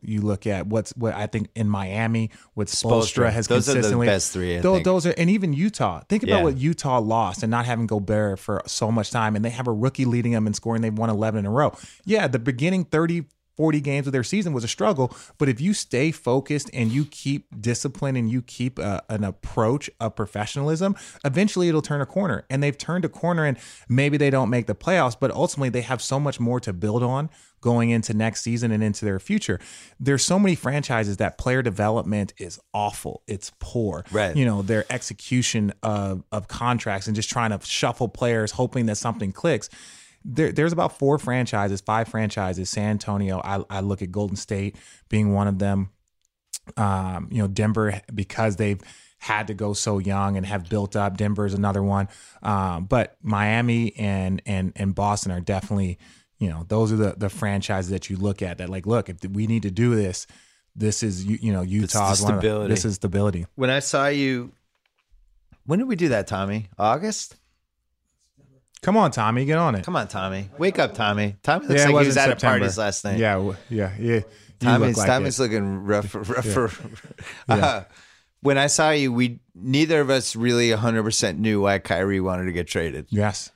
you look at what I think in Miami, what Spoelstra has those consistently. Those are the best three. Those are, and even Utah. Think about what Utah lost and not having Gobert for so much time, and they have a rookie leading them in scoring. They've won 11 in a row. Yeah, the beginning 30, 40 games of their season was a struggle, but if you stay focused and you keep discipline and you keep an approach of professionalism, eventually it'll turn a corner. And they've turned a corner, and maybe they don't make the playoffs, but ultimately they have so much more to build on going into next season and into their future. There's so many franchises that player development is awful. It's poor. Right. You know, their execution of contracts and just trying to shuffle players, hoping that something clicks. There's about 5 franchises, San Antonio. I look at Golden State being one of them. Denver, because they've had to go so young and have built up. Denver is another one. But Miami and Boston are definitely, those are the franchises that you look at that like, look, if we need to do this, this is, Utah's one of the, this is stability. When I saw you, when did we do that, Tommy? August? Come on, Tommy, get on it. Come on, Tommy. Wake up, Tommy. Tommy looks like he was at September. A party's last night. Yeah. Tommy's looking rough. When I saw you, neither of us really 100% knew why Kyrie wanted to get traded. Yes.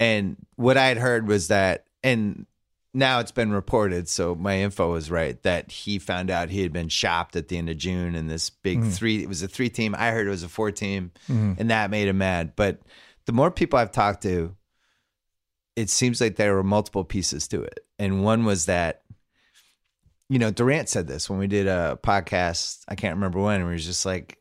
And what I had heard was that, and now it's been reported, so my info is right, that he found out he had been shopped at the end of June in this big three. It was a 3-team. I heard it was a 4-team, and that made him mad. But the more people I've talked to, it seems like there were multiple pieces to it. And one was that, Durant said this when we did a podcast, I can't remember when, where he was just like,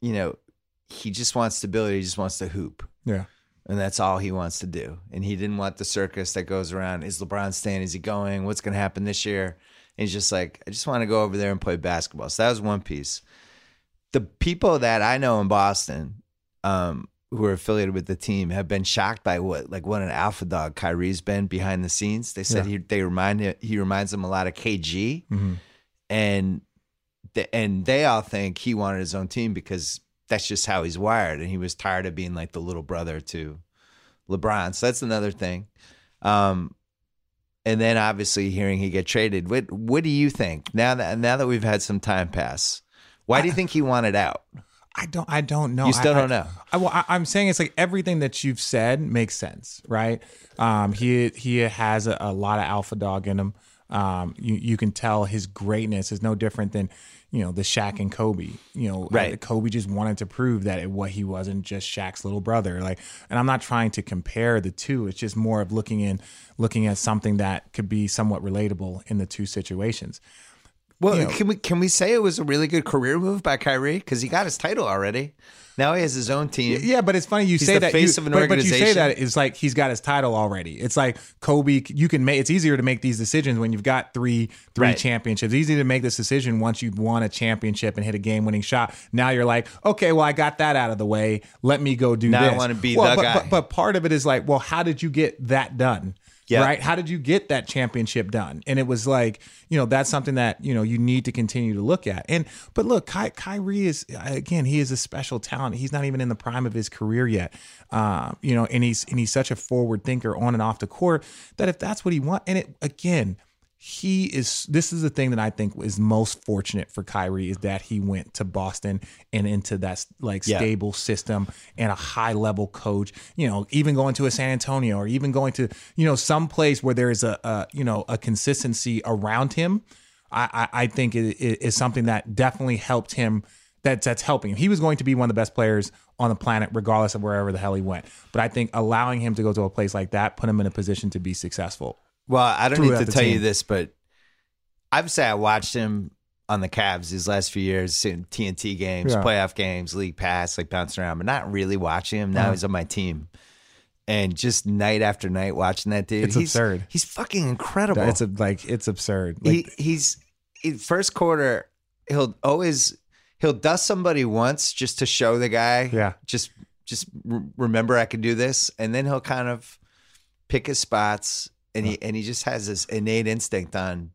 he just wants stability. He just wants to hoop. Yeah. And that's all he wants to do. And he didn't want the circus that goes around. Is LeBron staying? Is he going? What's going to happen this year? And he's just like, I just want to go over there and play basketball. So that was one piece. The people that I know in Boston, who are affiliated with the team have been shocked by what an alpha dog Kyrie's been behind the scenes. They said he reminds them a lot of KG, and they all think he wanted his own team because that's just how he's wired, and he was tired of being like the little brother to LeBron. So that's another thing. And then obviously hearing he get traded. What do you think now that we've had some time pass? Why do you think he wanted out? I don't know. You still don't know. I'm saying it's like everything that you've said makes sense, right? He has a lot of alpha dog in him. You can tell his greatness is no different than the Shaq and Kobe. Right. Kobe just wanted to prove that he wasn't just Shaq's little brother. And I'm not trying to compare the two. It's just more of looking at something that could be somewhat relatable in the two situations. Well, can we say it was a really good career move by Kyrie? Because he got his title already. Now he has his own team. Yeah, but it's funny he's say the that. Face of an organization. But you say that it's like he's got his title already. It's like Kobe. You can make. It's easier to make these decisions when you've got three championships. It's easy to make this decision once you've won a championship and hit a game-winning shot. Now you're like, okay, well I got that out of the way. Let me go do this. Now I want to be the guy. But part of it is like, well, how did you get that done? Yeah. Right. How did you get that championship done? And it was like, that's something that, you need to continue to look at. But look, Kyrie is, again, he is a special talent. He's not even in the prime of his career yet. And he's such a forward thinker on and off the court that if that's what he wants, and it, again, this is the thing that I think is most fortunate for Kyrie is that he went to Boston and into that stable system and a high level coach, even going to a San Antonio or even going to, some place where there is a consistency around him. I think it is something that definitely helped him. That's helping him. He was going to be one of the best players on the planet, regardless of wherever the hell he went. But I think allowing him to go to a place like that put him in a position to be successful. Well, I don't need to tell you this, but I would say I watched him on the Cavs these last few years, TNT games, playoff games, league pass, like bouncing around, but not really watching him. Now he's on my team. And just night after night watching that dude. It's absurd. He's fucking incredible. It's absurd. Like, he's first quarter, he'll dust somebody once just to show the guy. Yeah. Just remember I can do this. And then he'll kind of pick his spots. And he just has this innate instinct on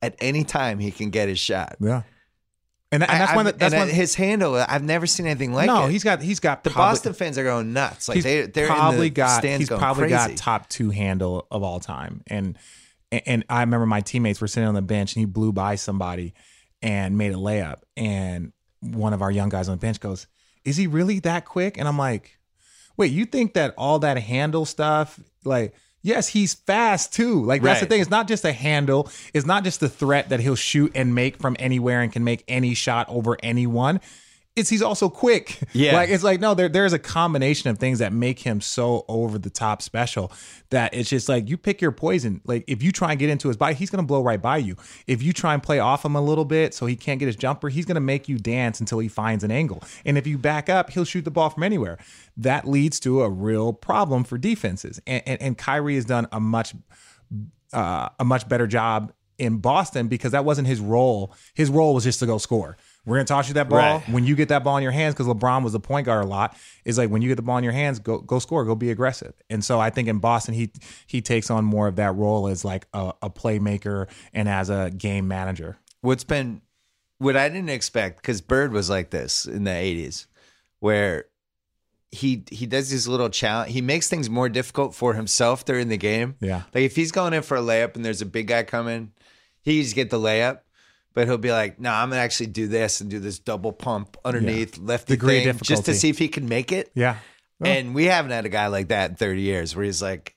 at any time he can get his shot. Yeah. His handle, I've never seen anything like it. No, he's got Boston fans are going nuts. Like they're probably in the stands he's going probably crazy. Got top two handle of all time. And I remember my teammates were sitting on the bench and he blew by somebody and made a layup. And one of our young guys on the bench goes, "Is he really that quick?" And I'm like, "Wait, you think that all that handle stuff, like?" Yes, he's fast too. Like that's the thing. It's not just a handle. It's not just the threat that he'll shoot and make from anywhere and can make any shot over anyone. He's also quick. Yeah. There's a combination of things that make him so over the top special that it's just like you pick your poison. Like if you try and get into his body, he's going to blow right by you. If you try and play off him a little bit so he can't get his jumper, he's going to make you dance until he finds an angle. And if you back up, he'll shoot the ball from anywhere. That leads to a real problem for defenses. And Kyrie has done a much better job in Boston because that wasn't his role. His role was just to go score. We're going to toss you that ball. Right. When you get that ball in your hands, because LeBron was the point guard a lot, is like when you get the ball in your hands, go score, go be aggressive. And so I think in Boston, he takes on more of that role as like a playmaker and as a game manager. What I didn't expect, because Bird was like this in the 80s, where he does these little challenge. He makes things more difficult for himself during the game. Yeah. Like if he's going in for a layup and there's a big guy coming, he just get the layup. But he'll be like, "No, I'm gonna actually do this and do this double pump underneath lefty thing just to see if he can make it." Yeah, well, and we haven't had a guy like that in 30 years where he's like,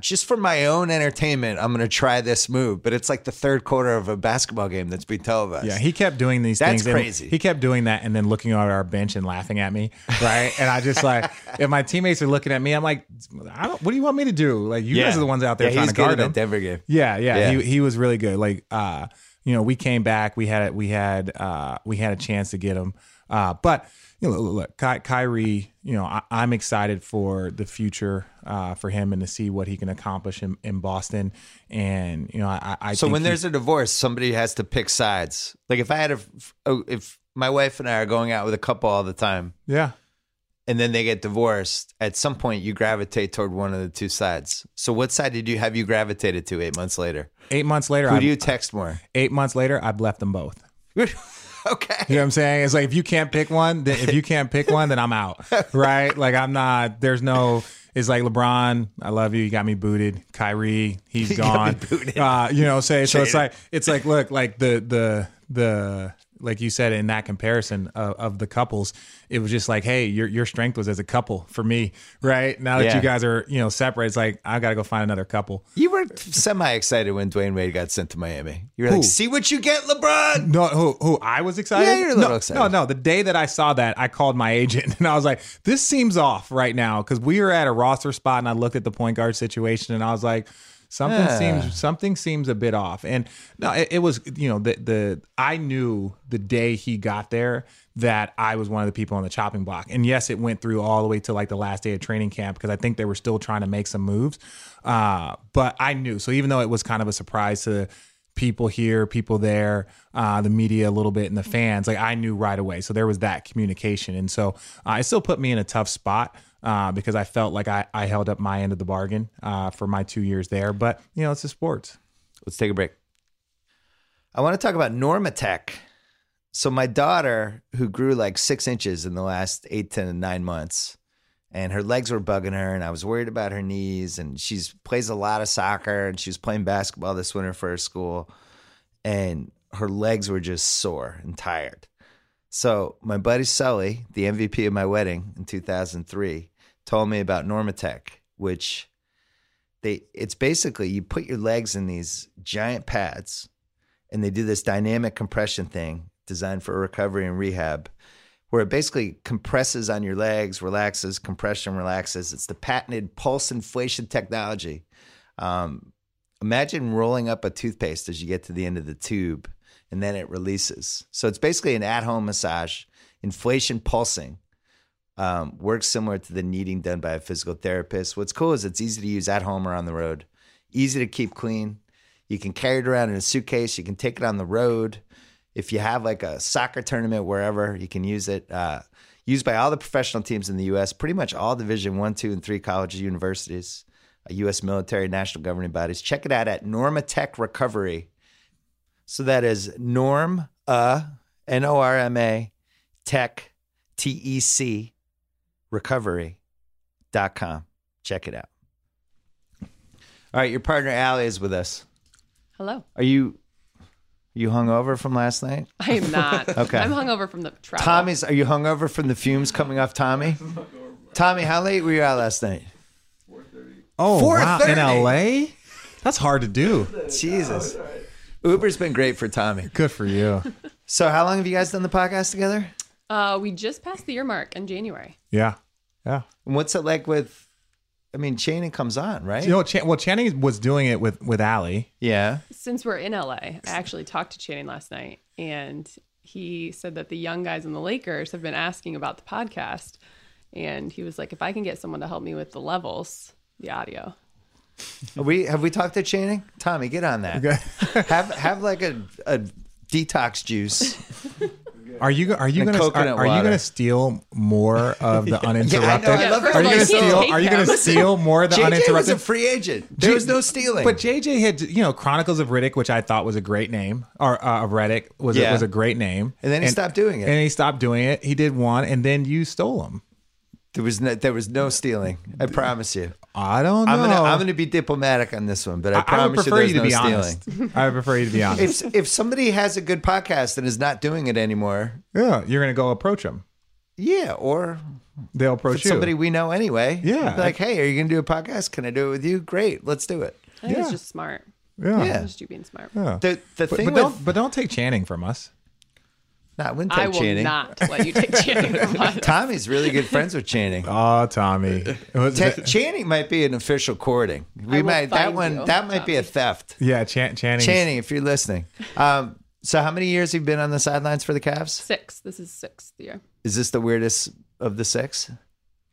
"Just for my own entertainment, I'm gonna try this move." But it's like the third quarter of a basketball game that's being televised. Yeah, he kept doing these things. That's crazy. He kept doing that and then looking at our bench and laughing at me, right? And I just like, if my teammates are looking at me, I'm like, "What do you want me to do? Like, you guys are the ones out there trying to guard him." That Denver game. Yeah. He was really good. Like. You know, we came back. We had a chance to get him. But you know, look, Kyrie. You know, I'm excited for the future for him and to see what he can accomplish in Boston. And you know, I think when there's a divorce, somebody has to pick sides. Like if I had if my wife and I are going out with a couple all the time, and then they get divorced, at some point you gravitate toward one of the two sides. So what side did you have you gravitated to 8 months later? 8 months later. Who do you text more? 8 months later, I've left them both. Okay. You know what I'm saying? It's like, if you can't pick one, then I'm out. Right? Like it's like LeBron, I love you. You got me booted. Kyrie, he's gone. You know, so it's like, look, like the like you said, in that comparison of the couples, it was just like, hey, your strength was as a couple for me, right? Now that you guys are, you know, separate, it's like, I got to go find another couple. You were semi-excited when Dwayne Wade got sent to Miami. You were like, see what you get, LeBron! No, who? I was excited? Yeah, you're a little excited. No, the day that I saw that, I called my agent, and I was like, this seems off right now, because we were at a roster spot, and I looked at the point guard situation, and I was like, Something seems a bit off. And no, it was, you know, I knew the day he got there that I was one of the people on the chopping block. And yes, it went through all the way to like the last day of training camp because I think they were still trying to make some moves. But I knew. So even though it was kind of a surprise to people here, people there, the media a little bit and the fans, like I knew right away. So there was that communication. And so it still put me in a tough spot. Because I felt like I held up my end of the bargain for my 2 years there. But, you know, it's just sports. Let's take a break. I want to talk about Normatec. So my daughter, who grew like 6 inches in the last 8 to 9 months, and her legs were bugging her, and I was worried about her knees, and she plays a lot of soccer, and she was playing basketball this winter for her school, and her legs were just sore and tired. So my buddy Sully, the MVP of my wedding in 2003, told me about Normatec, which it's basically you put your legs in these giant pads and they do this dynamic compression thing designed for recovery and rehab where it basically compresses on your legs, relaxes, compression relaxes. It's the patented pulse inflation technology. Imagine rolling up a toothpaste as you get to the end of the tube and then it releases. So it's basically an at-home massage. Inflation pulsing works similar to the kneading done by a physical therapist. What's cool is it's easy to use at home or on the road. Easy to keep clean. You can carry it around in a suitcase. You can take it on the road. If you have like a soccer tournament, wherever, you can use it. Used by all the professional teams in the U.S., pretty much all Division I, II, and III colleges, universities, U.S. military, national governing bodies. Check it out at Normatech Recovery. So that is Norm, N-O-R-M-A, Tech, T-E-C, Recovery.com. Check it out. All right, your partner, Allie, is with us. Hello. Are you hungover from last night? I am not. Okay. I'm hungover from the travel. Are you hungover from the fumes coming off Tommy? Tommy, how late were you out last night? 4:30. Oh, 4:30? Wow. In LA? That's hard to do. Jesus. Uber's been great for Tommy. Good for you. So how long have you guys done the podcast together? We just passed the year mark in January. Yeah. Yeah. And what's it like with, Channing comes on, right? You know, Channing was doing it with Allie. Yeah. Since we're in LA, I actually talked to Channing last night, and he said that the young guys in the Lakers have been asking about the podcast, and he was like, if I can get someone to help me with the levels, the audio. Have we talked to Channing? Tommy, get on that. Okay. have like a detox juice. Are you gonna steal more of the uninterrupted? Are you gonna steal more of the JJ uninterrupted? JJ was a free agent. There was no stealing. But JJ had Chronicles of Riddick, which I thought was a great name. Or Riddick was a great name. And then he stopped doing it. He did one, and then you stole him. There was no stealing. I promise you. I don't know. I'm gonna be diplomatic on this one, but I promise you there's no stealing. I would prefer you to be honest. If somebody has a good podcast and is not doing it anymore, yeah, you're gonna go approach them. Yeah, or they'll approach you. Somebody we know anyway. Yeah, like, hey, are you gonna do a podcast? Can I do it with you? Great, let's do it. I think it's just smart. Yeah, it's just you being smart. Yeah. But don't take Channing from us. No, I will not let you take Channing from us. Tommy's really good friends with Channing. Oh, Tommy. Channing might be an official courting. That might be a theft. Yeah, Channing, if you're listening. So how many years have you been on the sidelines for the Cavs? 6. This is 6th year. Is this the weirdest of the 6?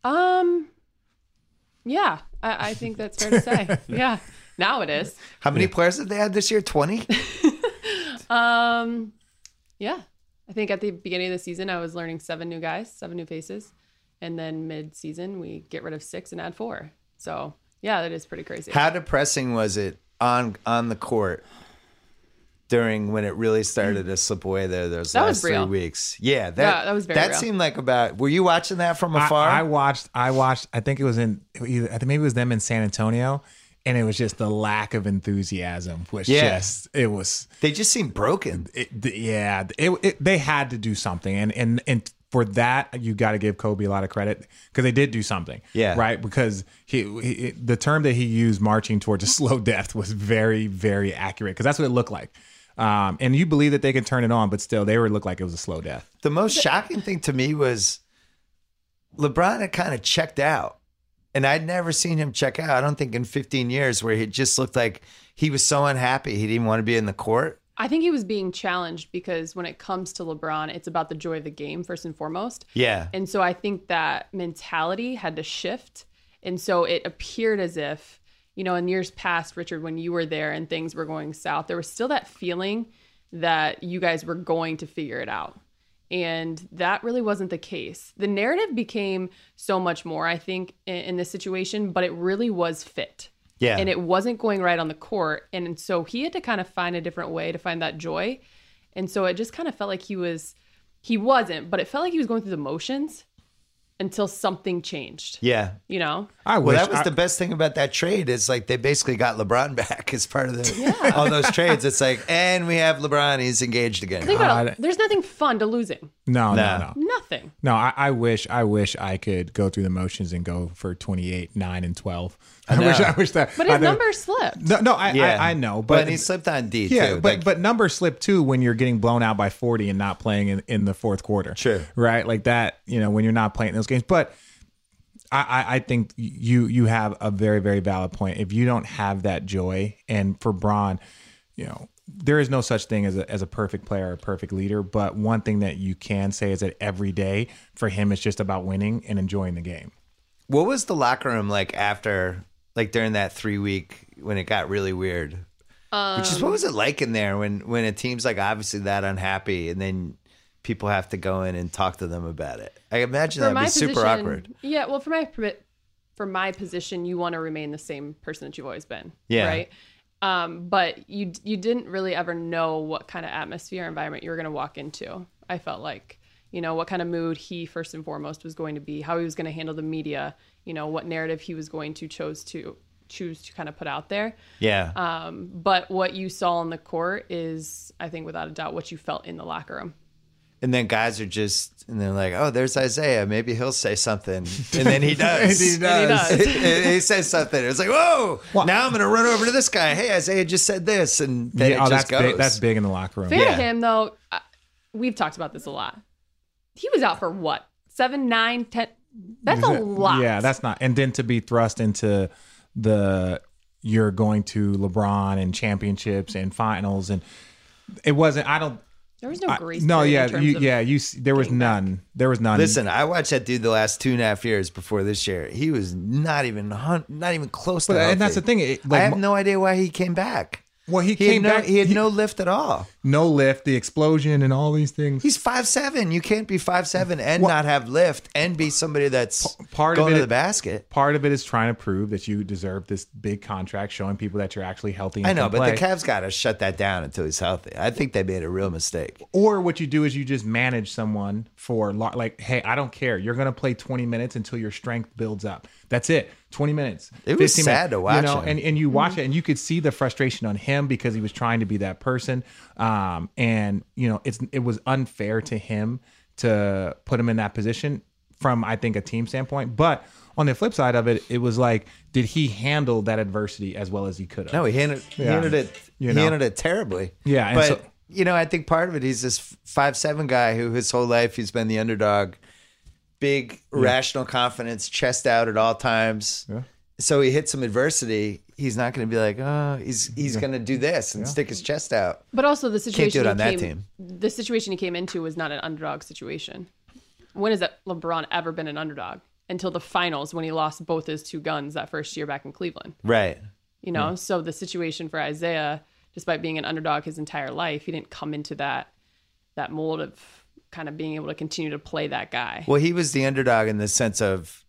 Yeah, I think that's fair to say. Yeah, now it is. How many players did they have this year? 20? Yeah. I think at the beginning of the season, I was learning 7 new guys, 7 new faces. And then mid-season, we get rid of 6 and add 4. So, yeah, that is pretty crazy. How depressing was it on the court when it really started to slip away there those last 3 weeks? Yeah, that was very real. That seemed like about – were you watching that from afar? I watched – I think it was in – maybe it was them in San Antonio – and it was just the lack of enthusiasm was just, it was. They just seemed broken. They had to do something. And for that, you got to give Kobe a lot of credit because they did do something. Yeah. Right? Because he the term that he used, marching towards a slow death, was very, very accurate because that's what it looked like. And you believe that they could turn it on, but still, looked like it was a slow death. The most shocking thing to me was LeBron had kind of checked out. And I'd never seen him check out, I don't think, in 15 years, where he just looked like he was so unhappy he didn't want to be in the court. I think he was being challenged because when it comes to LeBron, it's about the joy of the game, first and foremost. Yeah. And so I think that mentality had to shift. And so it appeared as if, in years past, Richard, when you were there and things were going south, there was still that feeling that you guys were going to figure it out. And that really wasn't the case. The narrative became so much more, I think, in this situation, but it really was fit. Yeah. And it wasn't going right on the court. And so he had to kind of find a different way to find that joy. And so it just kind of felt like he wasn't, but it felt like he was going through the motions until something changed. Yeah. That was the best thing about that trade is like they basically got LeBron back as part of all those trades. It's like, and we have LeBron, he's engaged again. Think about it. There's nothing fun to losing. No. Nothing. No, I wish I could go through the motions and go for 28, 9, and 12. I wish that. But his numbers slipped. I know. But he slipped on D, too. But numbers slip, too, when you're getting blown out by 40 and not playing in the fourth quarter. Sure. Right? Like that, when you're not playing those games. But I think you have a very, very valid point. If you don't have that joy, and for Bron, there is no such thing as a perfect player or a perfect leader, but one thing that you can say is that every day for him it's just about winning and enjoying the game. What was the locker room like after, like during that 3-week when it got really weird? Which is, what was it like in there when a team's like obviously that unhappy and then people have to go in and talk to them about it? I imagine that'd be super awkward. Yeah, well, for my position, you want to remain the same person that you've always been. Yeah. Right. But you didn't really ever know what kind of atmosphere or environment you were going to walk into. I felt like, you know, what kind of mood he first and foremost was going to be, how he was going to handle the media, you know, what narrative he was going to choose to kind of put out there. Yeah. But what you saw on the court is, I think, without a doubt, what you felt in the locker room. And then guys are just, and they're like, oh, there's Isaiah. Maybe he'll say something. And then he does. He says something. It's like, whoa, wow. Now I'm going to run over to this guy. Hey, Isaiah just said this. And then it just goes. That's big in the locker room. Fair to him, though, we've talked about this a lot. He was out for what? 7, 9, 10. That's a lot. Yeah, that's not. And then to be thrust into you're going to LeBron and championships and finals. And it wasn't, I don't. There was no grace. There was none. Back. There was none. Listen, I watched that dude the last 2.5 years before this year. He was not even close to healthy. And that's the thing. I have no idea why he came back. Well, he came back. He had no lift at all. No lift, the explosion and all these things. He's 5'7". You can't be 5'7" and not have lift and be somebody that's going to the basket. Part of it is trying to prove that you deserve this big contract, showing people that you're actually healthy. I know, but the Cavs got to shut that down until he's healthy. I think they made a real mistake. Or what you do is you just manage someone for like, hey, I don't care. You're going to play 20 minutes until your strength builds up. That's it. 20 minutes. It was sad to watch, you know, and you watch it and you could see the frustration on him because he was trying to be that person. And you know, it was unfair to him to put him in that position from, I think, a team standpoint. But on the flip side of it, it was like, did he handle that adversity as well as he could have? No, he handled it terribly. Yeah. But you know, I think part of it, he's this 5'7" guy who his whole life he's been the underdog. Big, rational confidence, chest out at all times. Yeah. So he hits some adversity. He's not going to be like, oh, he's going to do this and stick his chest out. But also the situation the situation he came into was not an underdog situation. When has that LeBron ever been an underdog? Until the finals when he lost both his two guns that first year back in Cleveland. Right. You know, so the situation for Isaiah, despite being an underdog his entire life, he didn't come into that mold of kind of being able to continue to play that guy. Well, he was the underdog in the sense of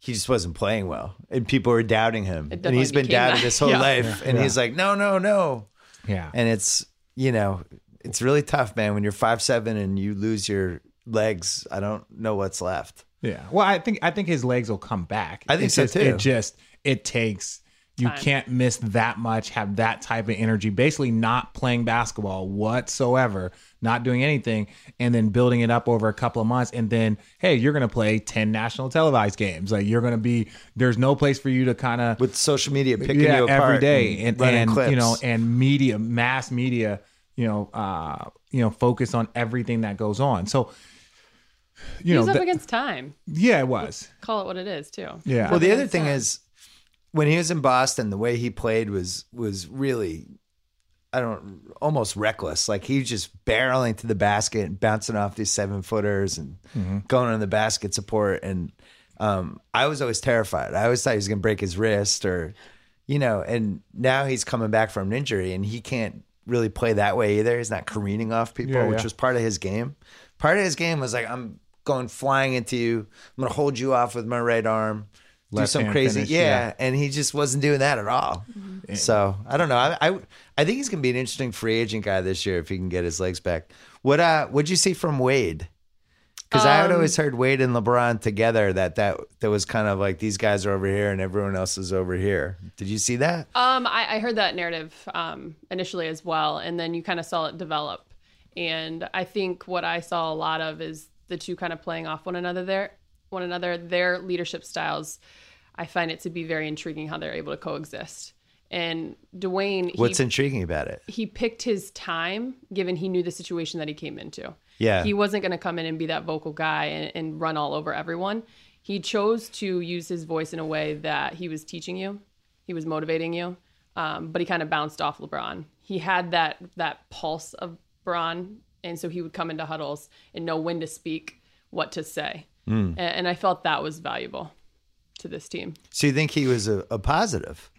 he just wasn't playing well and people were doubting him. And he's been doubted his whole life. Yeah. And he's like, no. Yeah. And it's, you know, it's really tough, man. When you're 5'7" and you lose your legs, I don't know what's left. Yeah. Well, I think his legs will come back. I think it's so just, too. It takes, you can't miss that much, have that type of energy, basically not playing basketball whatsoever, not doing anything, and then building it up over a couple of months. And then, hey, you're going to play 10 national televised games. Like, you're going to be, there's no place for you to kind of. With social media picking you apart. Every day. And clips. You know, and media, mass media, you know, focus on everything that goes on. So, you know. He was up against time. Yeah, it was. Let's call it what it is, too. Yeah. Well, the other thing is, when he was in Boston, the way he played was really, almost reckless. Like, he was just barreling to the basket and bouncing off these 7-footers and going on the basket support. And I was always terrified. I always thought he was going to break his wrist or, you know, and now he's coming back from an injury and he can't really play that way either. He's not careening off people, which was part of his game. Part of his game was like, I'm going flying into you. I'm going to hold you off with my right arm. Do some crazy finish, and he just wasn't doing that at all. Mm-hmm. So I don't know. I think he's gonna be an interesting free agent guy this year if he can get his legs back. What'd you see from Wade? Because I had always heard Wade and LeBron together that was kind of like these guys are over here and everyone else is over here. Did you see that? I heard that narrative initially as well, and then you kind of saw it develop. And I think what I saw a lot of is the two kind of playing off one another, their leadership styles. I find it to be very intriguing how they're able to coexist. And Dwayne, what's intriguing about it? He picked his time, given he knew the situation that he came into. Yeah, he wasn't going to come in and be that vocal guy and run all over everyone. He chose to use his voice in a way that he was teaching you, he was motivating you, but he kind of bounced off LeBron. he had that pulse of Bron, and so he would come into huddles and know when to speak, what to say. And I felt that was valuable to this team. So you think he was a positive?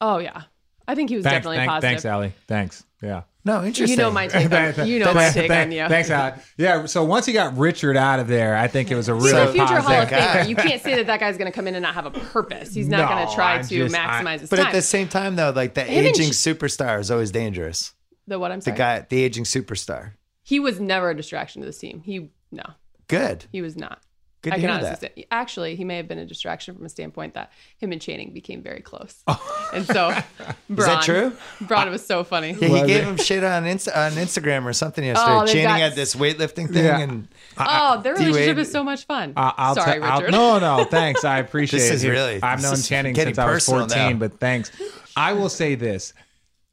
Oh, yeah. I think he was definitely positive. Thanks, Allie. Thanks. Yeah. No, interesting. You know my take on you. Thanks, Allie. Yeah, so once he got Richard out of there, I think it was a real positive. He's a future Hall of Famer. You can't say that guy's going to come in and not have a purpose. He's not going to try to maximize his time. But at the same time, though, like the aging superstar is always dangerous. The what? I'm sorry? The aging superstar. He was never a distraction to this team. No. Good. He was not. Good I can honestly say. Actually, he may have been a distraction from a standpoint that him and Channing became very close. Oh. And so, Bron, is that true? Bron was so funny. Yeah, he gave him shit on Instagram or something yesterday. Oh, Channing had this weightlifting thing. Yeah. And their relationship is so much fun. Sorry, Richard. No, thanks. I appreciate it. I've known Channing since I was 14, but thanks. I will say this.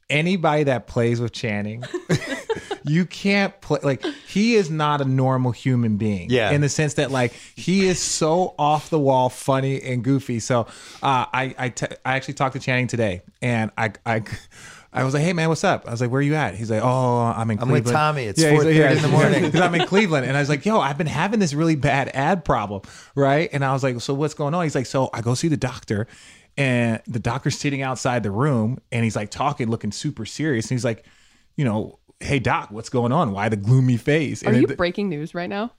Anybody that plays with Channing... You can't play, like, he is not a normal human being in the sense that, like, he is so off the wall, funny and goofy. So I actually talked to Channing today, and I was like, hey, man, what's up? I was like, where are you at? He's like, oh, I'm in Cleveland. I'm with Tommy. It's 4:30 in the morning. Because I'm in Cleveland. And I was like, yo, I've been having this really bad ad problem, right? And I was like, so what's going on? He's like, so I go see the doctor, and the doctor's sitting outside the room, and he's, like, talking, looking super serious. And he's like, you know, hey, doc, what's going on? Why the gloomy face? Are you breaking news right now?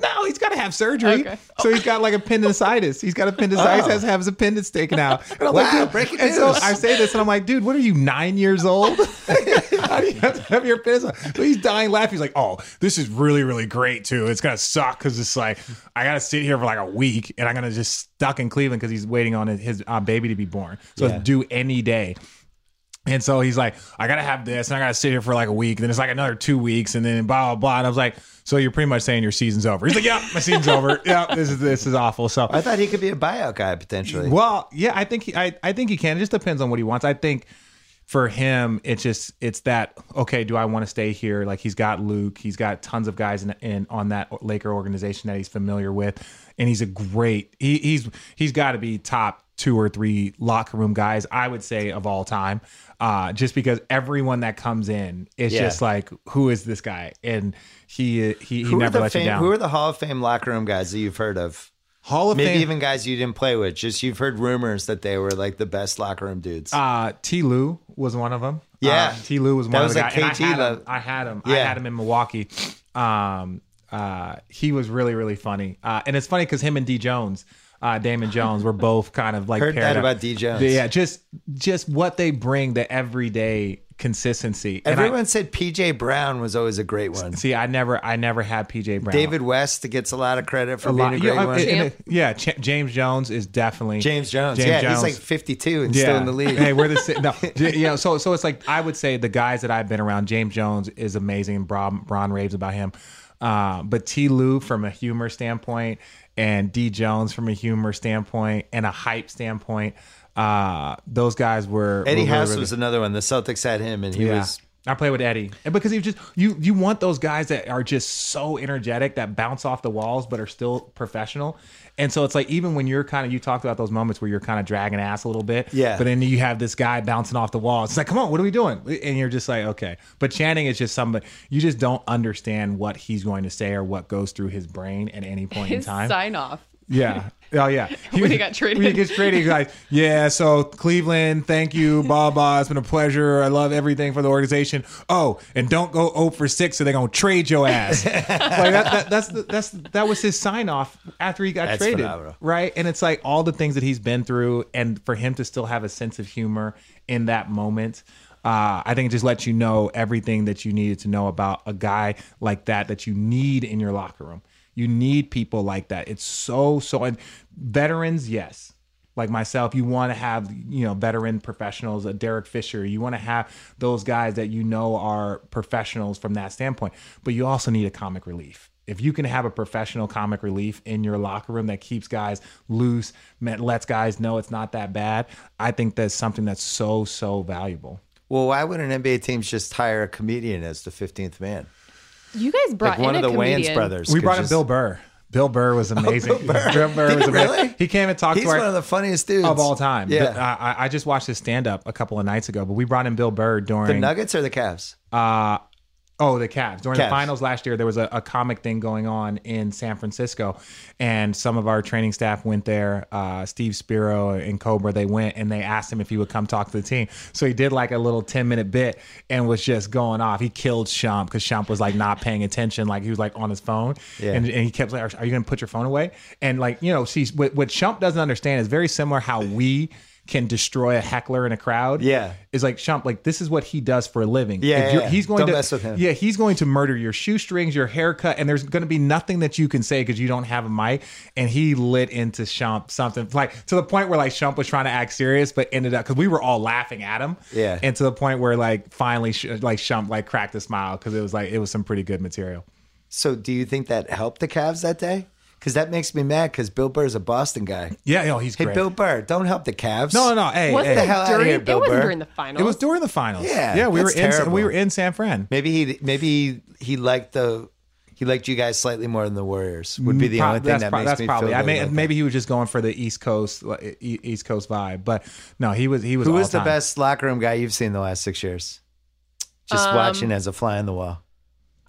No, he's got to have surgery. Okay. So he's got like appendicitis. Has to have his appendix taken out. And I'm like, breaking news. So I say this and I'm like, dude, what are you, 9 years old? How do you have to have your appendix? So he's dying laughing. He's like, oh, this is really, really great too. It's going to suck because it's like, I got to sit here for like a week and I'm going to just stuck in Cleveland because he's waiting on his baby to be born. So it's due any day. And so he's like, I got to have this and I got to sit here for like a week. Then it's like another 2 weeks and then blah, blah, blah. And I was like, so you're pretty much saying your season's over. He's like, yeah, my season's over. Yeah, this is awful. So I thought he could be a buyout guy potentially. Well, yeah, I think he can. It just depends on what he wants. I think for him, it's that, okay, do I want to stay here? Like he's got Luke, he's got tons of guys in on that Laker organization that he's familiar with. And he's a great, he's got to be top 2 or 3 locker room guys, I would say, of all time. Just because everyone that comes in is just like, who is this guy? And he never lets you down. Who are the Hall of Fame locker room guys that you've heard of? Hall of Fame. Maybe even guys you didn't play with. Just you've heard rumors that they were like the best locker room dudes. T. Lou was one of them. Yeah. T. Lou was one of the guys. Like I had him. Yeah. I had him in Milwaukee. He was really, really funny. And it's funny because him and D. Jones... Damon Jones, we're both kind of like heard that about D. Jones. Yeah, just what they bring, the everyday consistency. Everyone said PJ Brown was always a great one. See, I never had PJ Brown. David West gets a lot of credit for being a great one. James Jones is definitely James Jones. He's like 52 and still in the league. Hey, we're so it's like I would say the guys that I've been around. James Jones is amazing, and Bron raves about him. But T. Lou from a humor standpoint. And D. Jones from a humor standpoint and a hype standpoint, those guys were. Eddie House was another one. The Celtics had him, and he was. I played with Eddie, and because he was just you want those guys that are just so energetic that bounce off the walls, but are still professional. And so it's like even when you're kind of you talked about those moments where you're kind of dragging ass a little bit, but then you have this guy bouncing off the walls. It's like, come on, what are we doing? And you're just like, okay. But Channing is just somebody you just don't understand what he's going to say or what goes through his brain at any point in time. His sign off. Yeah. Oh, yeah. When he got traded. When he gets traded, he's like, yeah, so Cleveland, thank you, blah, blah. It's been a pleasure. I love everything for the organization. Oh, and don't go 0-for-6 or they're going to trade your ass. Like that was his sign-off after he got traded. Phenomenal. Right? And it's like all the things that he's been through and for him to still have a sense of humor in that moment. I think it just lets you know everything that you needed to know about a guy like that you need in your locker room. You need people like that. It's so and veterans, yes. Like myself, you want to have, veteran professionals, a Derek Fisher. You want to have those guys that are professionals from that standpoint. But you also need a comic relief. If you can have a professional comic relief in your locker room that keeps guys loose, lets guys know it's not that bad, I think that's something that's so valuable. Well, why wouldn't NBA teams just hire a comedian as the 15th man? You guys brought in one of the Wayans brothers. We brought in Bill Burr. Bill Burr was amazing. Oh, Bill Burr was amazing. Really? He came and talked to us. He's one of the funniest dudes of all time. Yeah. I just watched his stand-up a couple of nights ago, but we brought in Bill Burr during... The Nuggets or the Cavs? The Cavs. During the finals last year, there was a comic thing going on in San Francisco, and some of our training staff went there. Steve Spiro and Cobra, they went, and they asked him if he would come talk to the team. So he did like a little 10-minute bit and was just going off. He killed Shump because Shump was like not paying attention. Like he was like on his phone, and he kept like, are you going to put your phone away? And like, you know, what Shump doesn't understand is very similar how we can destroy a heckler in a crowd. Yeah. Is like Shump, like this is what he does for a living. Yeah. He's going to mess with him. Yeah. He's going to murder your shoestrings, your haircut, and there's going to be nothing that you can say because you don't have a mic. And he lit into Shump something like to the point where like Shump was trying to act serious, but ended up because we were all laughing at him. Yeah. And to the point where like finally like Shump like cracked a smile because it was some pretty good material. So do you think that helped the Cavs that day? Because that makes me mad because Bill Burr is a Boston guy. Yeah, no, he's great. Hey, Bill Burr, don't help the Cavs. No. Hey, what the hell out of here, Bill Burr? It wasn't during the finals. It was during the finals. Yeah, we were in San Fran. Maybe he liked the... He liked you guys slightly more than the Warriors. Would be the only thing that makes me feel. Maybe he was just going for the East Coast vibe. But no, he was. Who was the best locker room guy you've seen the last 6 years? Just watching as a fly on the wall.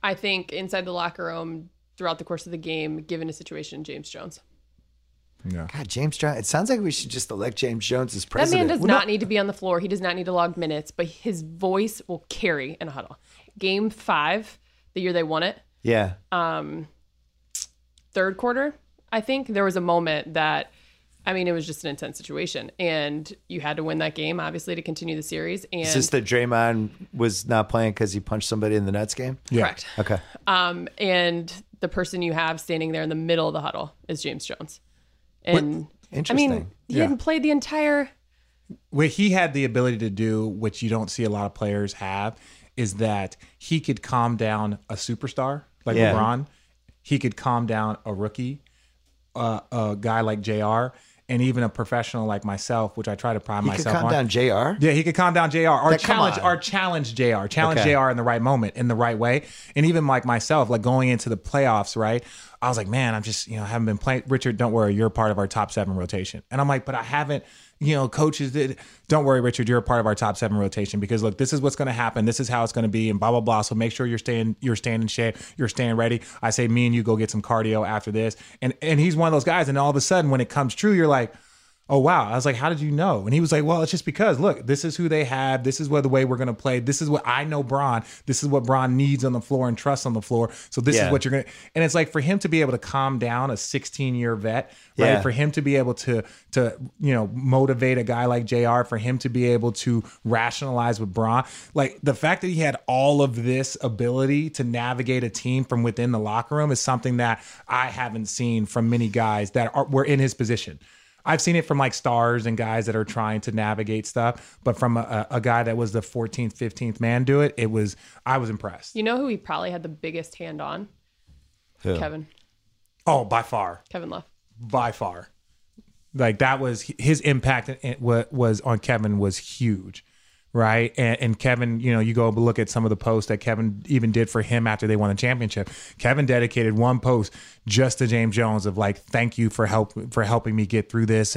I think inside the locker room. Throughout the course of the game, given a situation, James Jones. Yeah. God, James Jones. It sounds like we should just elect James Jones as president. That man does not need to be on the floor. He does not need to log minutes, but his voice will carry in a huddle. Game 5, the year they won it. Yeah. Third quarter, I think there was a moment that, I mean, it was just an intense situation, and you had to win that game, obviously, to continue the series. And is this the Draymond was not playing because he punched somebody in the Nets game? Yeah. Correct. Okay. And the person you have standing there in the middle of the huddle is James Jones. And interesting. I mean, he hadn't played the entire... What he had the ability to do, which you don't see a lot of players have, is that he could calm down a superstar like LeBron. He could calm down a rookie, a guy like JR, and even a professional like myself, which I try to prime myself on. He could calm down JR? Yeah, he could calm down JR. Or challenge JR. Challenge JR in the right moment, in the right way. And even like myself, like going into the playoffs, right? I was like, man, I'm just, you know, haven't been playing. Richard, don't worry, you're part of our top 7 rotation. And I'm like, but I haven't, you know, coaches did. Don't worry, Richard, you're a part of our top 7 rotation because look, this is what's going to happen. This is how it's going to be and blah, blah, blah. So make sure you're staying in shape. You're staying ready. I say, me and you go get some cardio after this. And he's one of those guys. And all of a sudden when it comes true, you're like, oh, wow. I was like, how did you know? And he was like, well, it's just because, look, this is who they have. This is the way we're going to play. This is what I know Bron. This is what Bron needs on the floor and trusts on the floor. So this is what you're going to... And it's like for him to be able to calm down a 16-year vet, right? Yeah. For him to be able to you know, motivate a guy like JR, for him to be able to rationalize with Bron. Like the fact that he had all of this ability to navigate a team from within the locker room is something that I haven't seen from many guys were in his position. I've seen it from like stars and guys that are trying to navigate stuff, but from a guy that was the 14th, 15th man do it, I was impressed. You know who he probably had the biggest hand on? Who? Kevin. Oh, by far. Kevin Love. By far. Like that was, his impact was on Kevin was huge, right? And Kevin, you know, you go look at some of the posts that Kevin even did for him after they won the championship. Kevin dedicated one post just to James Jones of like, thank you for helping me get through this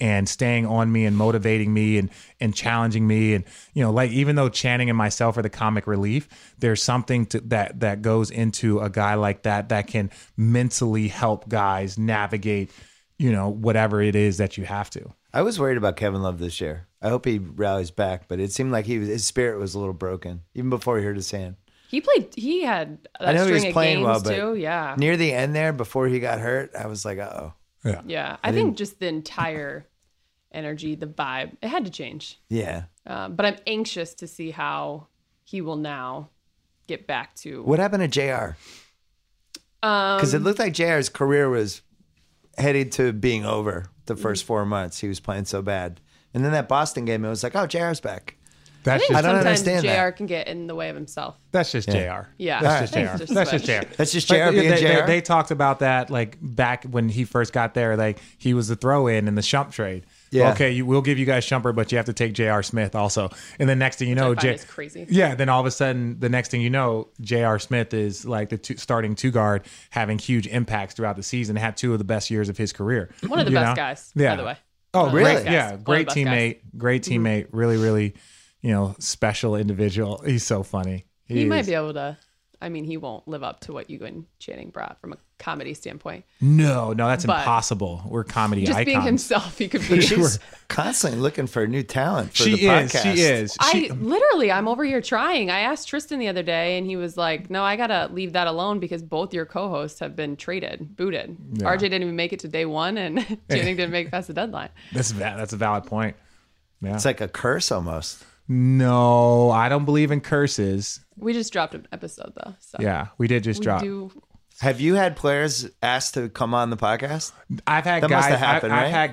and staying on me and motivating me and challenging me. And, you know, like even though Channing and myself are the comic relief, there's something that goes into a guy like that can mentally help guys navigate, you know, whatever it is that you have to. I was worried about Kevin Love this year. I hope he rallies back, but it seemed like his spirit was a little broken even before he hurt his hand. He had that I know string he was playing well, but too. Yeah. Near the end there, before he got hurt, I was like, uh-oh. Yeah. Yeah. I think just the entire energy, the vibe, it had to change. Yeah. But I'm anxious to see how he will now get back to... What happened to JR? Because it looked like JR's career was headed to being over the first 4 months. He was playing so bad. And then that Boston game, it was like, oh, JR's back. I don't understand JR that. JR can get in the way of himself. That's just JR. Yeah. That's just JR. That's just JR being JR. They talked about that like back when he first got there. Like he was the throw-in the Shump trade. Yeah. Okay, we'll give you guys Shumpert, but you have to take J.R. Smith also. And the next thing you know, J.R. crazy. Yeah, then all of a sudden, the next thing you know, J.R. Smith is like the starting two guard, having huge impacts throughout the season, had two of the best years of his career. One of the best guys, by the way. Oh, really? Yeah, great teammate. Great teammate. Really, really, special individual. He's so funny. He might be able to. I mean, he won't live up to what you and Channing brought from a comedy standpoint. No, that's impossible. We're comedy icons. Just being himself, he could be. She's constantly looking for new talent for the podcast. She is. I'm over here trying. I asked Tristan the other day, and he was like, no, I got to leave that alone because both your co-hosts have been traded, booted. Yeah. RJ didn't even make it to day one, and Channing didn't make it past the deadline. That's a valid point. Yeah. It's like a curse almost. No, I don't believe in curses. We just dropped an episode, though. So. Yeah, we did just drop. Have you had players asked to come on the podcast? I've had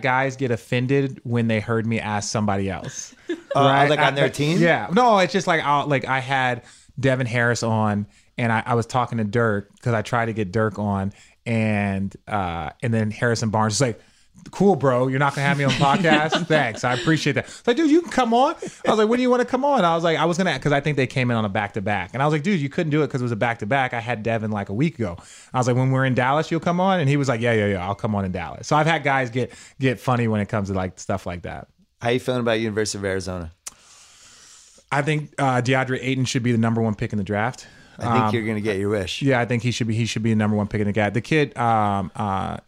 guys get offended when they heard me ask somebody else. Right? Like on their team? Yeah. No, it's just like I had Devin Harris on, and I was talking to Dirk because I tried to get Dirk on, and then Harrison Barnes was like, cool, bro. You're not going to have me on the podcast? Thanks. I appreciate that. It's like, dude, you can come on. I was like, when do you want to come on? I was like, I was going to, because I think they came in on a back-to-back. And I was like, dude, you couldn't do it because it was a back-to-back. I had Devin like a week ago. I was like, when we're in Dallas, you'll come on? And he was like, yeah, I'll come on in Dallas. So I've had guys get funny when it comes to like stuff like that. How you feeling about University of Arizona? I think DeAndre Ayton should be the number one pick in the draft. I think you're going to get your wish. Yeah, I think he should be the number one pick in the guy. The kid.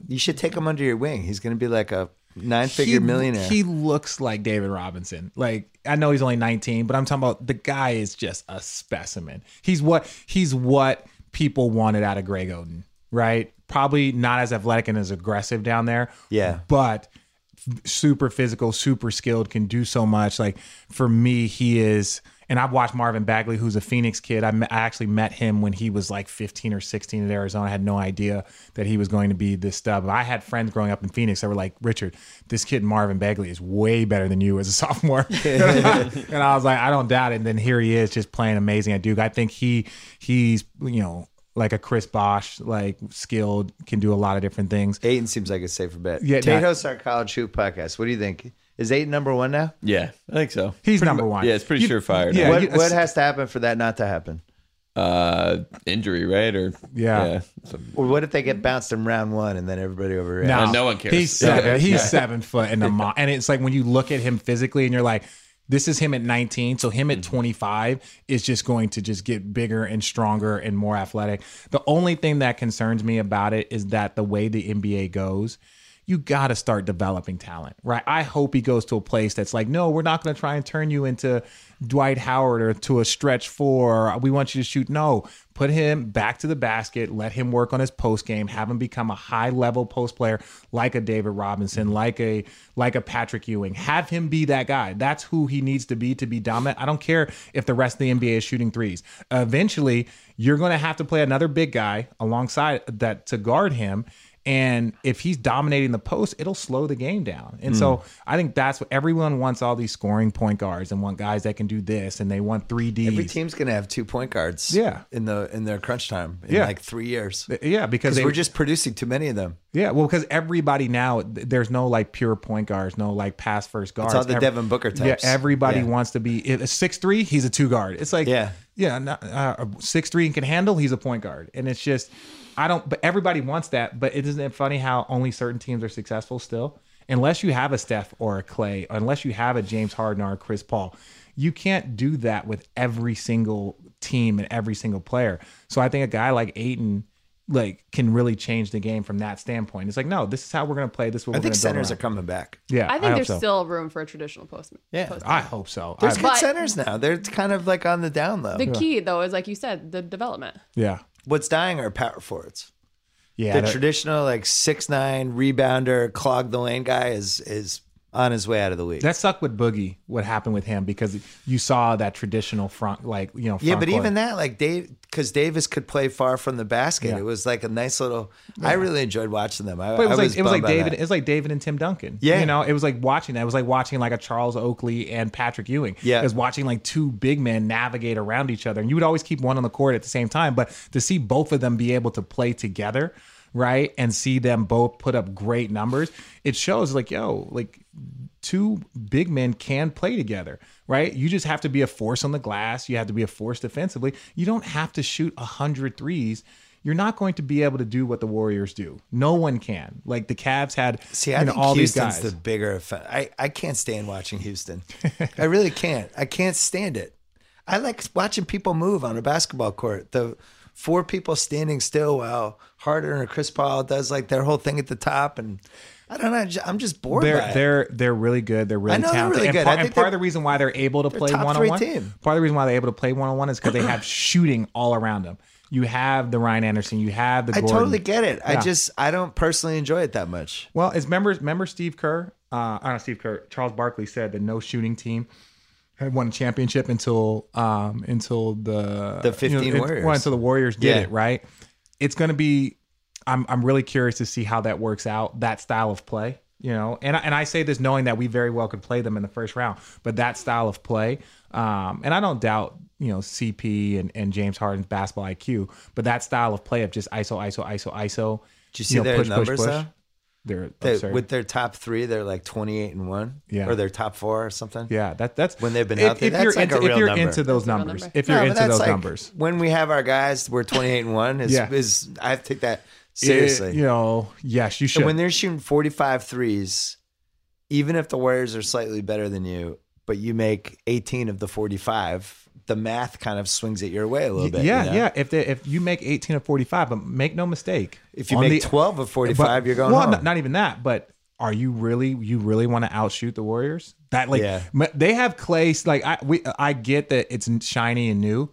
You should take him under your wing. He's going to be like a nine-figure millionaire. He looks like David Robinson. Like, I know he's only 19, but I'm talking about the guy is just a specimen. He's what people wanted out of Greg Oden, right? Probably not as athletic and as aggressive down there. Yeah. But super physical, super skilled, can do so much. Like, for me, he is... And I've watched Marvin Bagley, who's a Phoenix kid. I actually met him when he was like 15 or 16 at Arizona. I had no idea that he was going to be this stud. I had friends growing up in Phoenix that were like, Richard, this kid Marvin Bagley is way better than you as a sophomore. And I was like, I don't doubt it. And then here he is just playing amazing at Duke. I think he's, like a Chris Bosh, like skilled, can do a lot of different things. Ayton seems like a safer bet. Yeah, Tate hosts our College Hoop podcast. What do you think? Is Ayton number one now? Yeah, I think so. He's pretty number one. Yeah, it's pretty surefire. Yeah, what has to happen for that not to happen? Injury, right? Or Or what if they get bounced in round one and then everybody overreacts? No one cares. He's 7 foot and a mile. And it's like when you look at him physically and you're like, this is him at 19. So him at 25 is just going to just get bigger and stronger and more athletic. The only thing that concerns me about it is that the way the NBA goes, you got to start developing talent, right? I hope he goes to a place that's like, no, we're not going to try and turn you into Dwight Howard or to a stretch four. We want you to shoot. No, put him back to the basket. Let him work on his post game. Have him become a high level post player like a David Robinson, like a Patrick Ewing. Have him be that guy. That's who he needs to be dominant. I don't care if the rest of the NBA is shooting threes. Eventually, you're going to have to play another big guy alongside that to guard him. And if he's dominating the post, it'll slow the game down. And so I think that's what everyone wants, all these scoring point guards and want guys that can do this. And they want 3D. Every team's going to have two point guards in their crunch time in like 3 years. Yeah, because we're just producing too many of them. Yeah, well, because everybody now, there's no like pure point guards, no like pass first guards. It's all the Devin Booker types. Yeah, everybody wants to be a 6'3", he's a two guard. It's like, 6'3" and can handle, he's a point guard. And it's just... but everybody wants that, but isn't it funny how only certain teams are successful still? Unless you have a Steph or a Clay, unless you have a James Harden or a Chris Paul, you can't do that with every single team and every single player. So I think a guy like Ayton can really change the game from that standpoint. It's like, no, this is how we're going to play. This is what we're going to do. I think centers are coming back. Yeah, I think there's still room for a traditional postman. Yeah, I hope so. There's good centers now. They're kind of like on the down low. The key, though, is like you said, the development. Yeah. What's dying are power forwards. Yeah, the traditional 6'9" rebounder, clog the lane guy is on his way out of the league. That sucked with Boogie. What happened with him because you saw that traditional front, Front yeah, but court. Even that, because Davis could play far from the basket. Yeah. It was like a nice little. Yeah. I really enjoyed watching them. It was like David and Tim Duncan. Yeah, it was like watching that. It was like watching a Charles Oakley and Patrick Ewing. Yeah, it was watching two big men navigate around each other, and you would always keep one on the court at the same time. But to see both of them be able to play together. right, and see them both put up great numbers, it shows like, yo, like two big men can play together, right? You just have to be a force on the glass. You have to be a force defensively. You don't have to shoot 100 threes. You're not going to be able to do what the Warriors do. No one can. Like the Cavs had, see, I think all Houston's these guys. The bigger I can't stand watching Houston. I really can't. I can't stand it. I like watching people move on a basketball court. The four people standing still while Harden or Chris Paul does like their whole thing at the top, and I don't know. I'm just bored. They're really good. They're really talented. Really good. And part of the reason why they're able to play one-on-one. Part of the reason why they're able to play one-on-one is because they have shooting all around them. You have the Ryan Anderson. You have the Gordon. I totally get it. Yeah. I don't personally enjoy it that much. Well, as remember Steve Kerr? Charles Barkley said that no shooting team had won a championship until the 15 Warriors. Well, until the Warriors did it, right? It's going to be. I'm really curious to see how that works out, that style of play, you know. And I say this knowing that we very well could play them in the first round, but that style of play, and I don't doubt, you know, CP and James Harden's basketball IQ, but that style of play of just ISO. Did you see their numbers though? They're with their top three, they're like 28-1, or their top four or something. Yeah, that's when they've been out there. That's like a real number. If you're into those numbers, when we have our guys, we're 28-1. Is I take that. Seriously. Yes, you should. And when they're shooting 45 threes, even if the Warriors are slightly better than you, but you make 18 of the 45, the math kind of swings it your way a little bit. Yeah, you know? Yeah. If you make 18 of 45, but make no mistake. If you make 12 of 45, you're going home. Well, not even that, but are you really want to outshoot the Warriors? They have Clay. Like I get that it's shiny and new,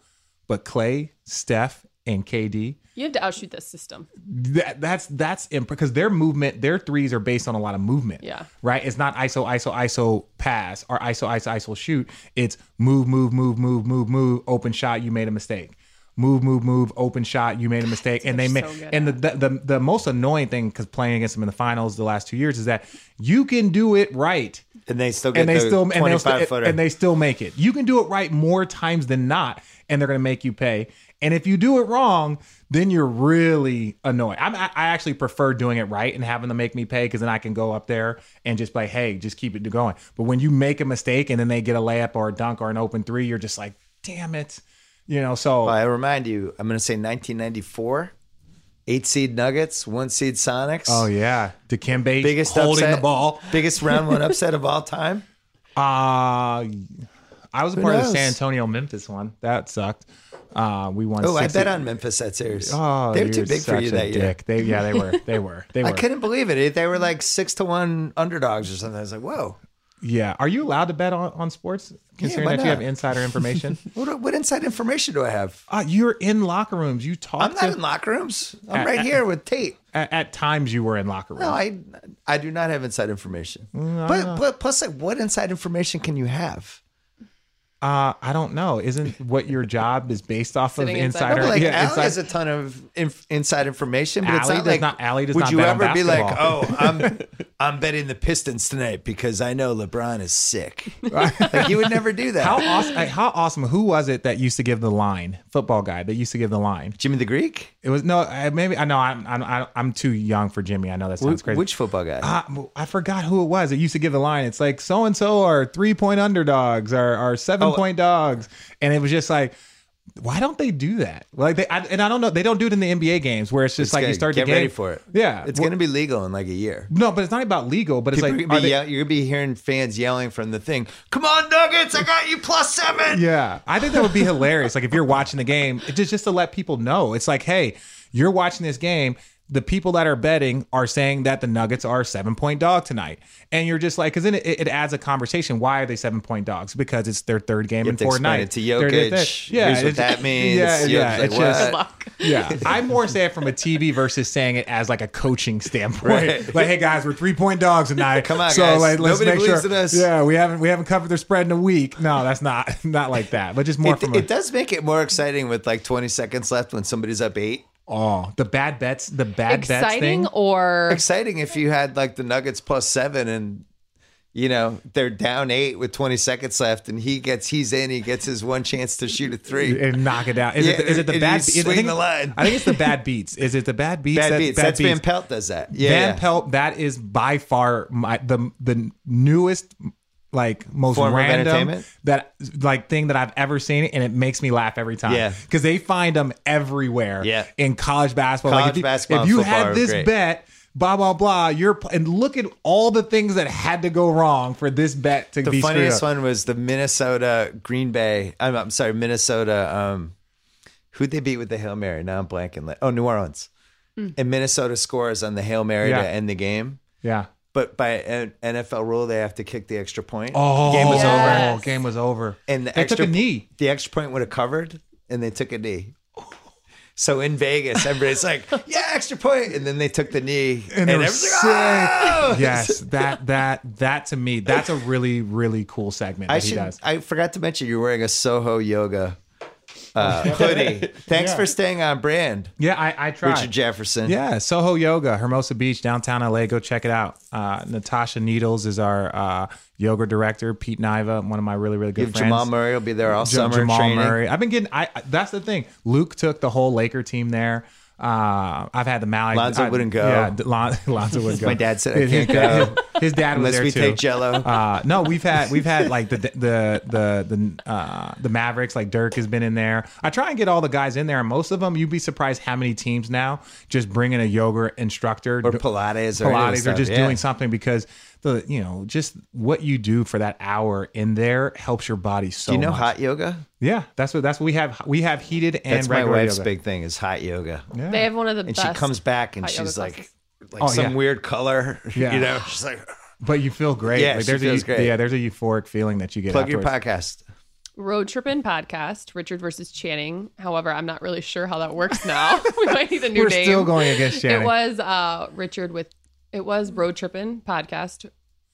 but Clay, Steph, and KD. You have to outshoot this system. That's because their movement, their threes are based on a lot of movement. Yeah. Right? It's not ISO pass or ISO shoot. It's move, open shot, you made a mistake. Move, open shot, you made a mistake. And the most annoying thing, because playing against them in the finals the last 2 years, is that you can do it right. And they still get the 25 footer. And they still make it. You can do it right more times than not, and they're going to make you pay. And if you do it wrong, then you're really annoyed. I actually prefer doing it right and having them make me pay, because then I can go up there and just be like, hey, just keep it going. But when you make a mistake and then they get a layup or a dunk or an open three, you're just like, damn it. You know, so. Well, I remind you, I'm going to say 1994, 8-seed Nuggets, 1-seed Sonics. Oh, yeah. Dikembe biggest holding upset, the ball. Biggest round one upset of all time. I was a part of the San Antonio-Memphis one. That sucked. We won. Oh, 60. I bet on Memphis that series. Oh, they were too big for you that year. They were. I couldn't believe it. They were like 6-1 underdogs or something. I was like, whoa. Yeah. Are you allowed to bet on sports? Considering that you have insider information. What inside information do I have? You're in locker rooms. You talk. I'm not in locker rooms. I'm right here with Tate. At times you were in locker rooms. No, I do not have inside information. But plus, like, what inside information can you have? I don't know. Isn't what your job is based off of insider? No, like Allie has a ton of inside information, but Allie does not bet on basketball. Would you ever be like, I'm betting the Pistons tonight because I know LeBron is sick. Like, you would never do that. How awesome. Who was it that used to give the line? Football guy that used to give the line. Jimmy the Greek? It was I'm too young for Jimmy. I know that sounds crazy. Which football guy? I forgot who it was that used to give the line. It's like, so-and-so are 3-point underdogs or 7-point dogs, and it was just like, why don't they do that? Like I don't know, they don't do it in the NBA games where it's just you start to get ready for it. Yeah, it's going to be legal in like a year. No, but it's not about legal. But people, it's like you're going to be hearing fans yelling from the thing. Come on, Nuggets! I got you +7. Yeah, I think that would be hilarious. Like if you're watching the game, it just to let people know, it's like, hey, you're watching this game. The people that are betting are saying that the Nuggets are a 7-point dog tonight. And you're just like, because then it adds a conversation. Why are they 7-point dogs? Because it's their third game in 4 nights. To Jokic. Yeah, here's what that means. I more say it from a TV versus saying it as like a coaching standpoint. Right. Like, hey guys, we're 3-point dogs tonight. Come on, guys. Like, let's nobody make believes sure, in us. Yeah, we haven't covered their spread in a week. No, that's not like that. But just more. It does make it more exciting with like 20 seconds left when somebody's up 8. Oh, the bad bets thing. Exciting if you had like the Nuggets +7 and you know, they're down 8 with 20 seconds left, and he gets his one chance to shoot a three and knock it down. I think it's the bad beats. Is it the bad beats? Bad beats. Van Pelt does that. Pelt. That is by far the newest, like, most form random that, like, thing that I've ever seen, and it makes me laugh every time. Yeah, because they find them everywhere. Yeah, in college basketball. If you had this bet, blah blah blah, and look at all the things that had to go wrong for this bet to be screwed up. The funniest one was the Minnesota. Who'd they beat with the Hail Mary? Now I'm blanking. Oh, New Orleans. And Minnesota scores on the Hail Mary to end the game. Yeah. But by an NFL rule, they have to kick the extra point. Oh, game was over. And they took a knee. The extra point would have covered, and they took a knee. So in Vegas, everybody's like, "Yeah, extra point," and then they took the knee, and everybody's like, "Oh!" Yes, that to me, that's a really, really cool segment that he does. I forgot to mention you're wearing a Soho Yoga hoodie. Thanks for staying on brand. Yeah, I tried. Richard Jefferson. Yeah, Soho Yoga, Hermosa Beach, downtown LA. Go check it out. Natasha Needles is our yoga director. Pete Niva, one of my really, really good friends. Jamal Murray will be there all summer. I've been getting. That's the thing. Luke took the whole Laker team there. I've had the Malik. Lonzo wouldn't go. Yeah, Lonzo wouldn't go. My dad said I can't go. His dad was there too. Unless we take Jello. No, we've had like the Mavericks. Like Dirk has been in there. I try and get all the guys in there, and most of them, you'd be surprised how many teams now just bring in a yoga instructor or Pilates or just doing something, because just what you do for that hour in there helps your body so much. Do you know hot yoga? Yeah, that's what we have. We have heated and that's regular my wife's yoga. Big thing is hot yoga. Yeah. They have one of the best. And she comes back and she's like some weird color. Yeah. You know, she's like, but you feel great. Yeah, like she feels great. Yeah, there's a euphoric feeling that you get. Plug afterwards. Your podcast. Road Trippin' Podcast, Richard versus Channing. However, I'm not really sure how that works now. We might need a new name. We're still going against Channing. It was Road Trippin' Podcast,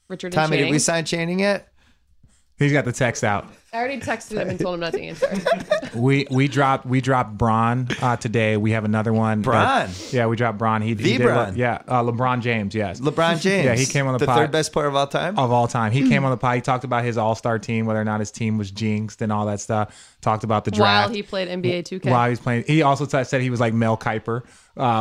Richard and Channing. Tommy, did we sign Channing yet? He's got the text out. I already texted him and told him not to answer. we dropped Bron today. We have another one. Bron. We dropped Bron. He did Bron. LeBron James. Yes. LeBron James. Yeah, he came on the pod. The third best player of all time. Of all time, he came on the pod. He talked about his All-Star team, whether or not his team was jinxed and all that stuff. Talked about the draft while he played NBA 2K. While he was playing, he also said he was like Mel Kiper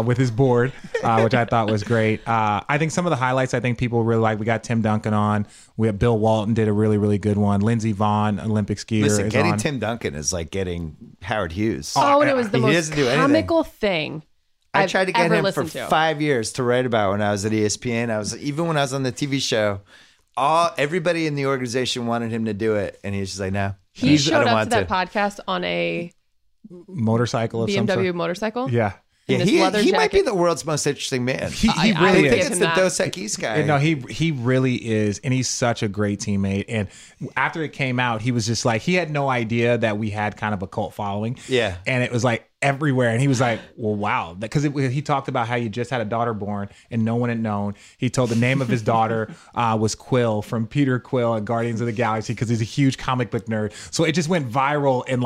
with his board, which I thought was great. I think some of the highlights I think people really like. We got Tim Duncan on. We have Bill Walton did a really, really good one. Lindsey Vonn, Olympic skier. Listen, getting on Tim Duncan is like getting Howard Hughes. Oh, and it was the most comical thing I tried to get him for 5 years to write about when I was at ESPN. Even when I was on the TV show, everybody in the organization wanted him to do it, and he's just like, no. He showed up to that podcast on a motorcycle, of BMW motorcycle. Yeah. Yeah, he might be the world's most interesting man. He really is. I think it's the Dos Equis guy. No, he really is, and he's such a great teammate. And after it came out, he was just like, he had no idea that we had kind of a cult following. Yeah, and it was like everywhere, and he was like, well, wow, because he talked about how he just had a daughter born and no one had known. He told the name of his daughter was Quill, from Peter Quill and Guardians of the Galaxy, because he's a huge comic book nerd. So it just went viral, and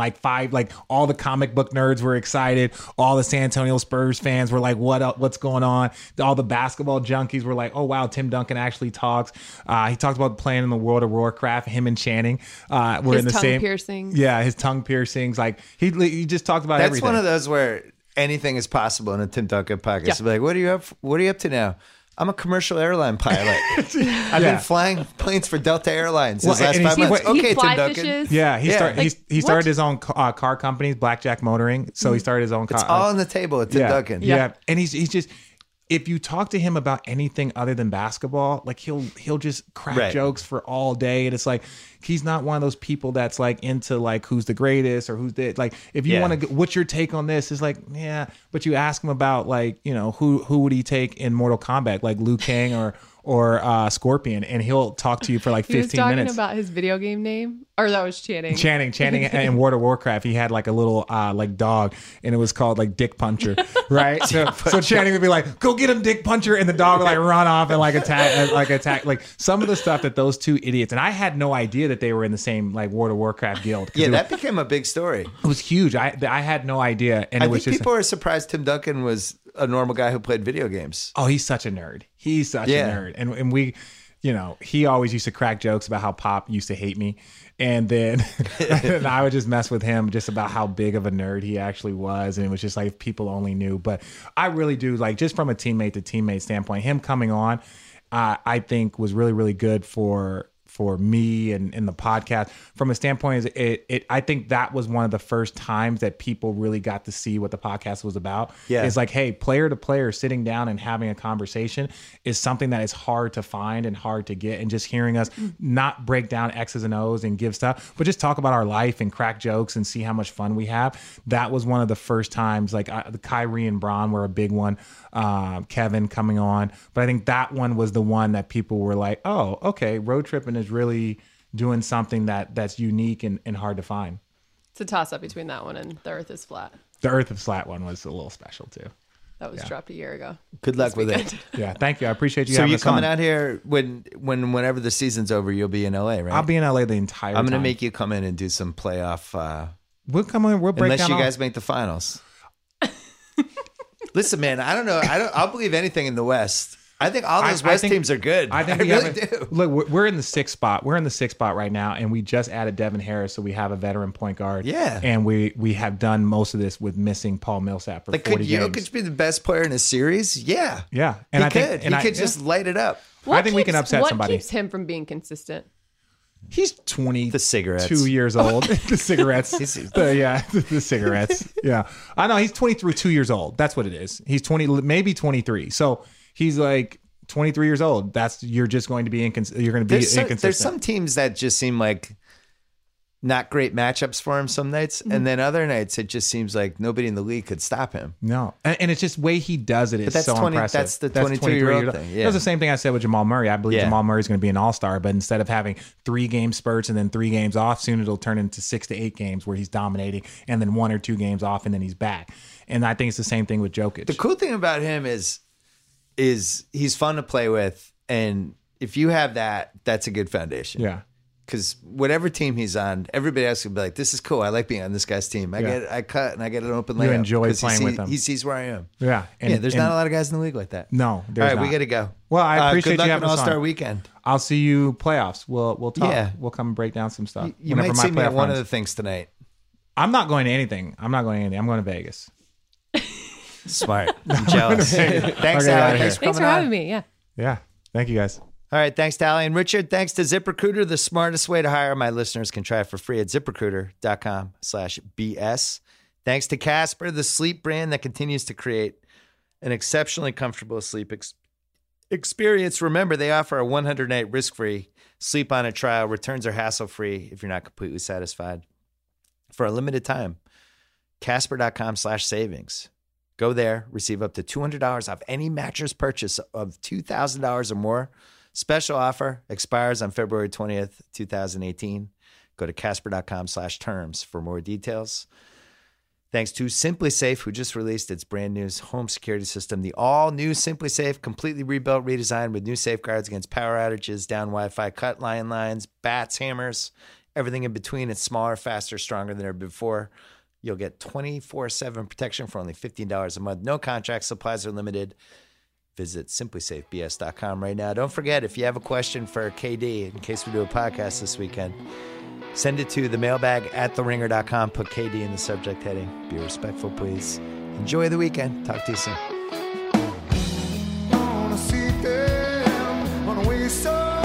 all the comic book nerds were excited, all the San Antonio Spurs fans were like, what's going on, all the basketball junkies were like, oh wow, Tim Duncan actually talks. He talked about playing in the World of Warcraft. Him and Channing were in the same piercings. Yeah, his tongue piercings, like he just talked about everything. One of those where anything is possible in a Tim Duncan podcast. Yeah. So like, what are you up to now? I'm a commercial airline pilot. I've been flying planes for Delta Airlines his last 5 months. Okay, Tim Duncan. Fishes. Yeah, he started his own car company, Blackjack Motoring. So he started his own car. It's all on the table at Tim Duncan. Yeah. And he's just, if you talk to him about anything other than basketball, like he'll just crack jokes for all day, and it's like he's not one of those people that's like into like who's the greatest or who's the, like, if you want to, what's your take on this? It's like, yeah, but you ask him about like, you know, who would he take in Mortal Kombat, like Liu Kang or Scorpion, and he'll talk to you for like 15 minutes. He was talking about his video game name, or that was Channing. Channing and World of Warcraft, he had like a little like dog, and it was called like Dick Puncher, right? So Channing would be like, "Go get him, Dick Puncher," and the dog would like run off and like attack. Like some of the stuff that those two idiots, and I had no idea that they were in the same like World of Warcraft guild. Yeah, that became a big story. It was huge. I had no idea, and people are surprised Tim Duncan was a normal guy who played video games. Oh, he's such a nerd. And we you know, he always used to crack jokes about how Pop used to hate me. And then and I would just mess with him just about how big of a nerd he actually was. And it was just like, if people only knew. But I really do, like, just from a teammate to teammate standpoint, him coming on, I think was really, really good for me and the podcast. From a standpoint, I think that was one of the first times that people really got to see what the podcast was about. Yeah. It's like, hey, player to player, sitting down and having a conversation is something that is hard to find and hard to get. And just hearing us not break down X's and O's and give stuff, but just talk about our life and crack jokes and see how much fun we have. That was one of the first times, like the Kyrie and Bron were a big one. Kevin coming on. But I think that one was the one that people were like, oh, okay, road tripping is really doing something that's unique and hard to find. It's a toss-up between that one and The Earth is Flat. The Earth is Flat one was a little special too. That was dropped a year ago. Good luck with it. Yeah, thank you. I appreciate you having us on. So you're coming out here whenever the season's over, you'll be in LA, right? I'll be in LA the entire time. I'm going to make you come in and do some playoff. We'll come in. We'll break down. Unless you guys make the finals. Listen, man, I don't know. I'll believe anything in the West. I think all those West teams are good. I think I really do. Look, we're in the sixth spot. We're in the sixth spot right now, and we just added Devin Harris, so we have a veteran point guard. Yeah. And we have done most of this with missing Paul Millsap for 40 games. Could Jokic be the best player in a series? Yeah. Yeah. And he could just light it up. I think we can upset somebody. What keeps him from being consistent? He's 22 years old. The cigarettes. The cigarettes. Yeah. I know he's 22 years old. That's what it is. He's 20, maybe 23. So he's like 23 years old. You're just going to be inconsistent. You're going to be inconsistent. There's some teams that just seem like not great matchups for him some nights. Mm-hmm. And then other nights, it just seems like nobody in the league could stop him. No. And it's just the way he does it is so impressive. That's the 22-year-old thing. Yeah. That's the same thing I said with Jamal Murray. I believe Jamal Murray is going to be an all-star, but instead of having 3-game spurts and then 3 games off, soon it'll turn into 6 to 8 games where he's dominating and then 1 or 2 games off and then he's back. And I think it's the same thing with Jokic. The cool thing about him is he's fun to play with. And if you have that, that's a good foundation. Yeah. Because whatever team he's on, everybody else will be like, this is cool. I like being on this guy's team. I cut and I get an open layup. You enjoy playing with him. He sees where I am. Yeah. There's not a lot of guys in the league like that. No, there's not. All right, we got to go. Well, I appreciate you having us on. Good luck with All-Star Weekend. I'll see you playoffs. We'll talk. Yeah. We'll come break down some stuff. You might see me at one of the things tonight. I'm not going to anything. I'm going to Vegas. Smart. I'm jealous. Thanks, Allie. Thanks for having me. Yeah. Yeah. Thank you, guys. All right, thanks, Allie. And Richard, thanks to ZipRecruiter, the smartest way to hire. My listeners can try it for free at ZipRecruiter.com/BS. Thanks to Casper, the sleep brand that continues to create an exceptionally comfortable sleep experience. Remember, they offer a 100-night risk-free sleep on a trial. Returns are hassle-free if you're not completely satisfied. For a limited time, Casper.com/savings. Go there, receive up to $200 off any mattress purchase of $2,000 or more. Special offer expires on February 20th, 2018. Go to Casper.com/terms for more details. Thanks to Simply Safe, who just released its brand new home security system. The all-new Simply Safe, completely rebuilt, redesigned with new safeguards against power outages, down Wi-Fi, cut lines, bats, hammers, everything in between. It's smaller, faster, stronger than ever before. You'll get 24/7 protection for only $15 a month. No contracts. Supplies are limited. Visit simplysafebs.com right now. Don't forget, if you have a question for KD, in case we do a podcast this weekend, send it to the mailbag@theringer.com. Put KD in the subject heading. Be respectful, please. Enjoy the weekend. Talk to you soon.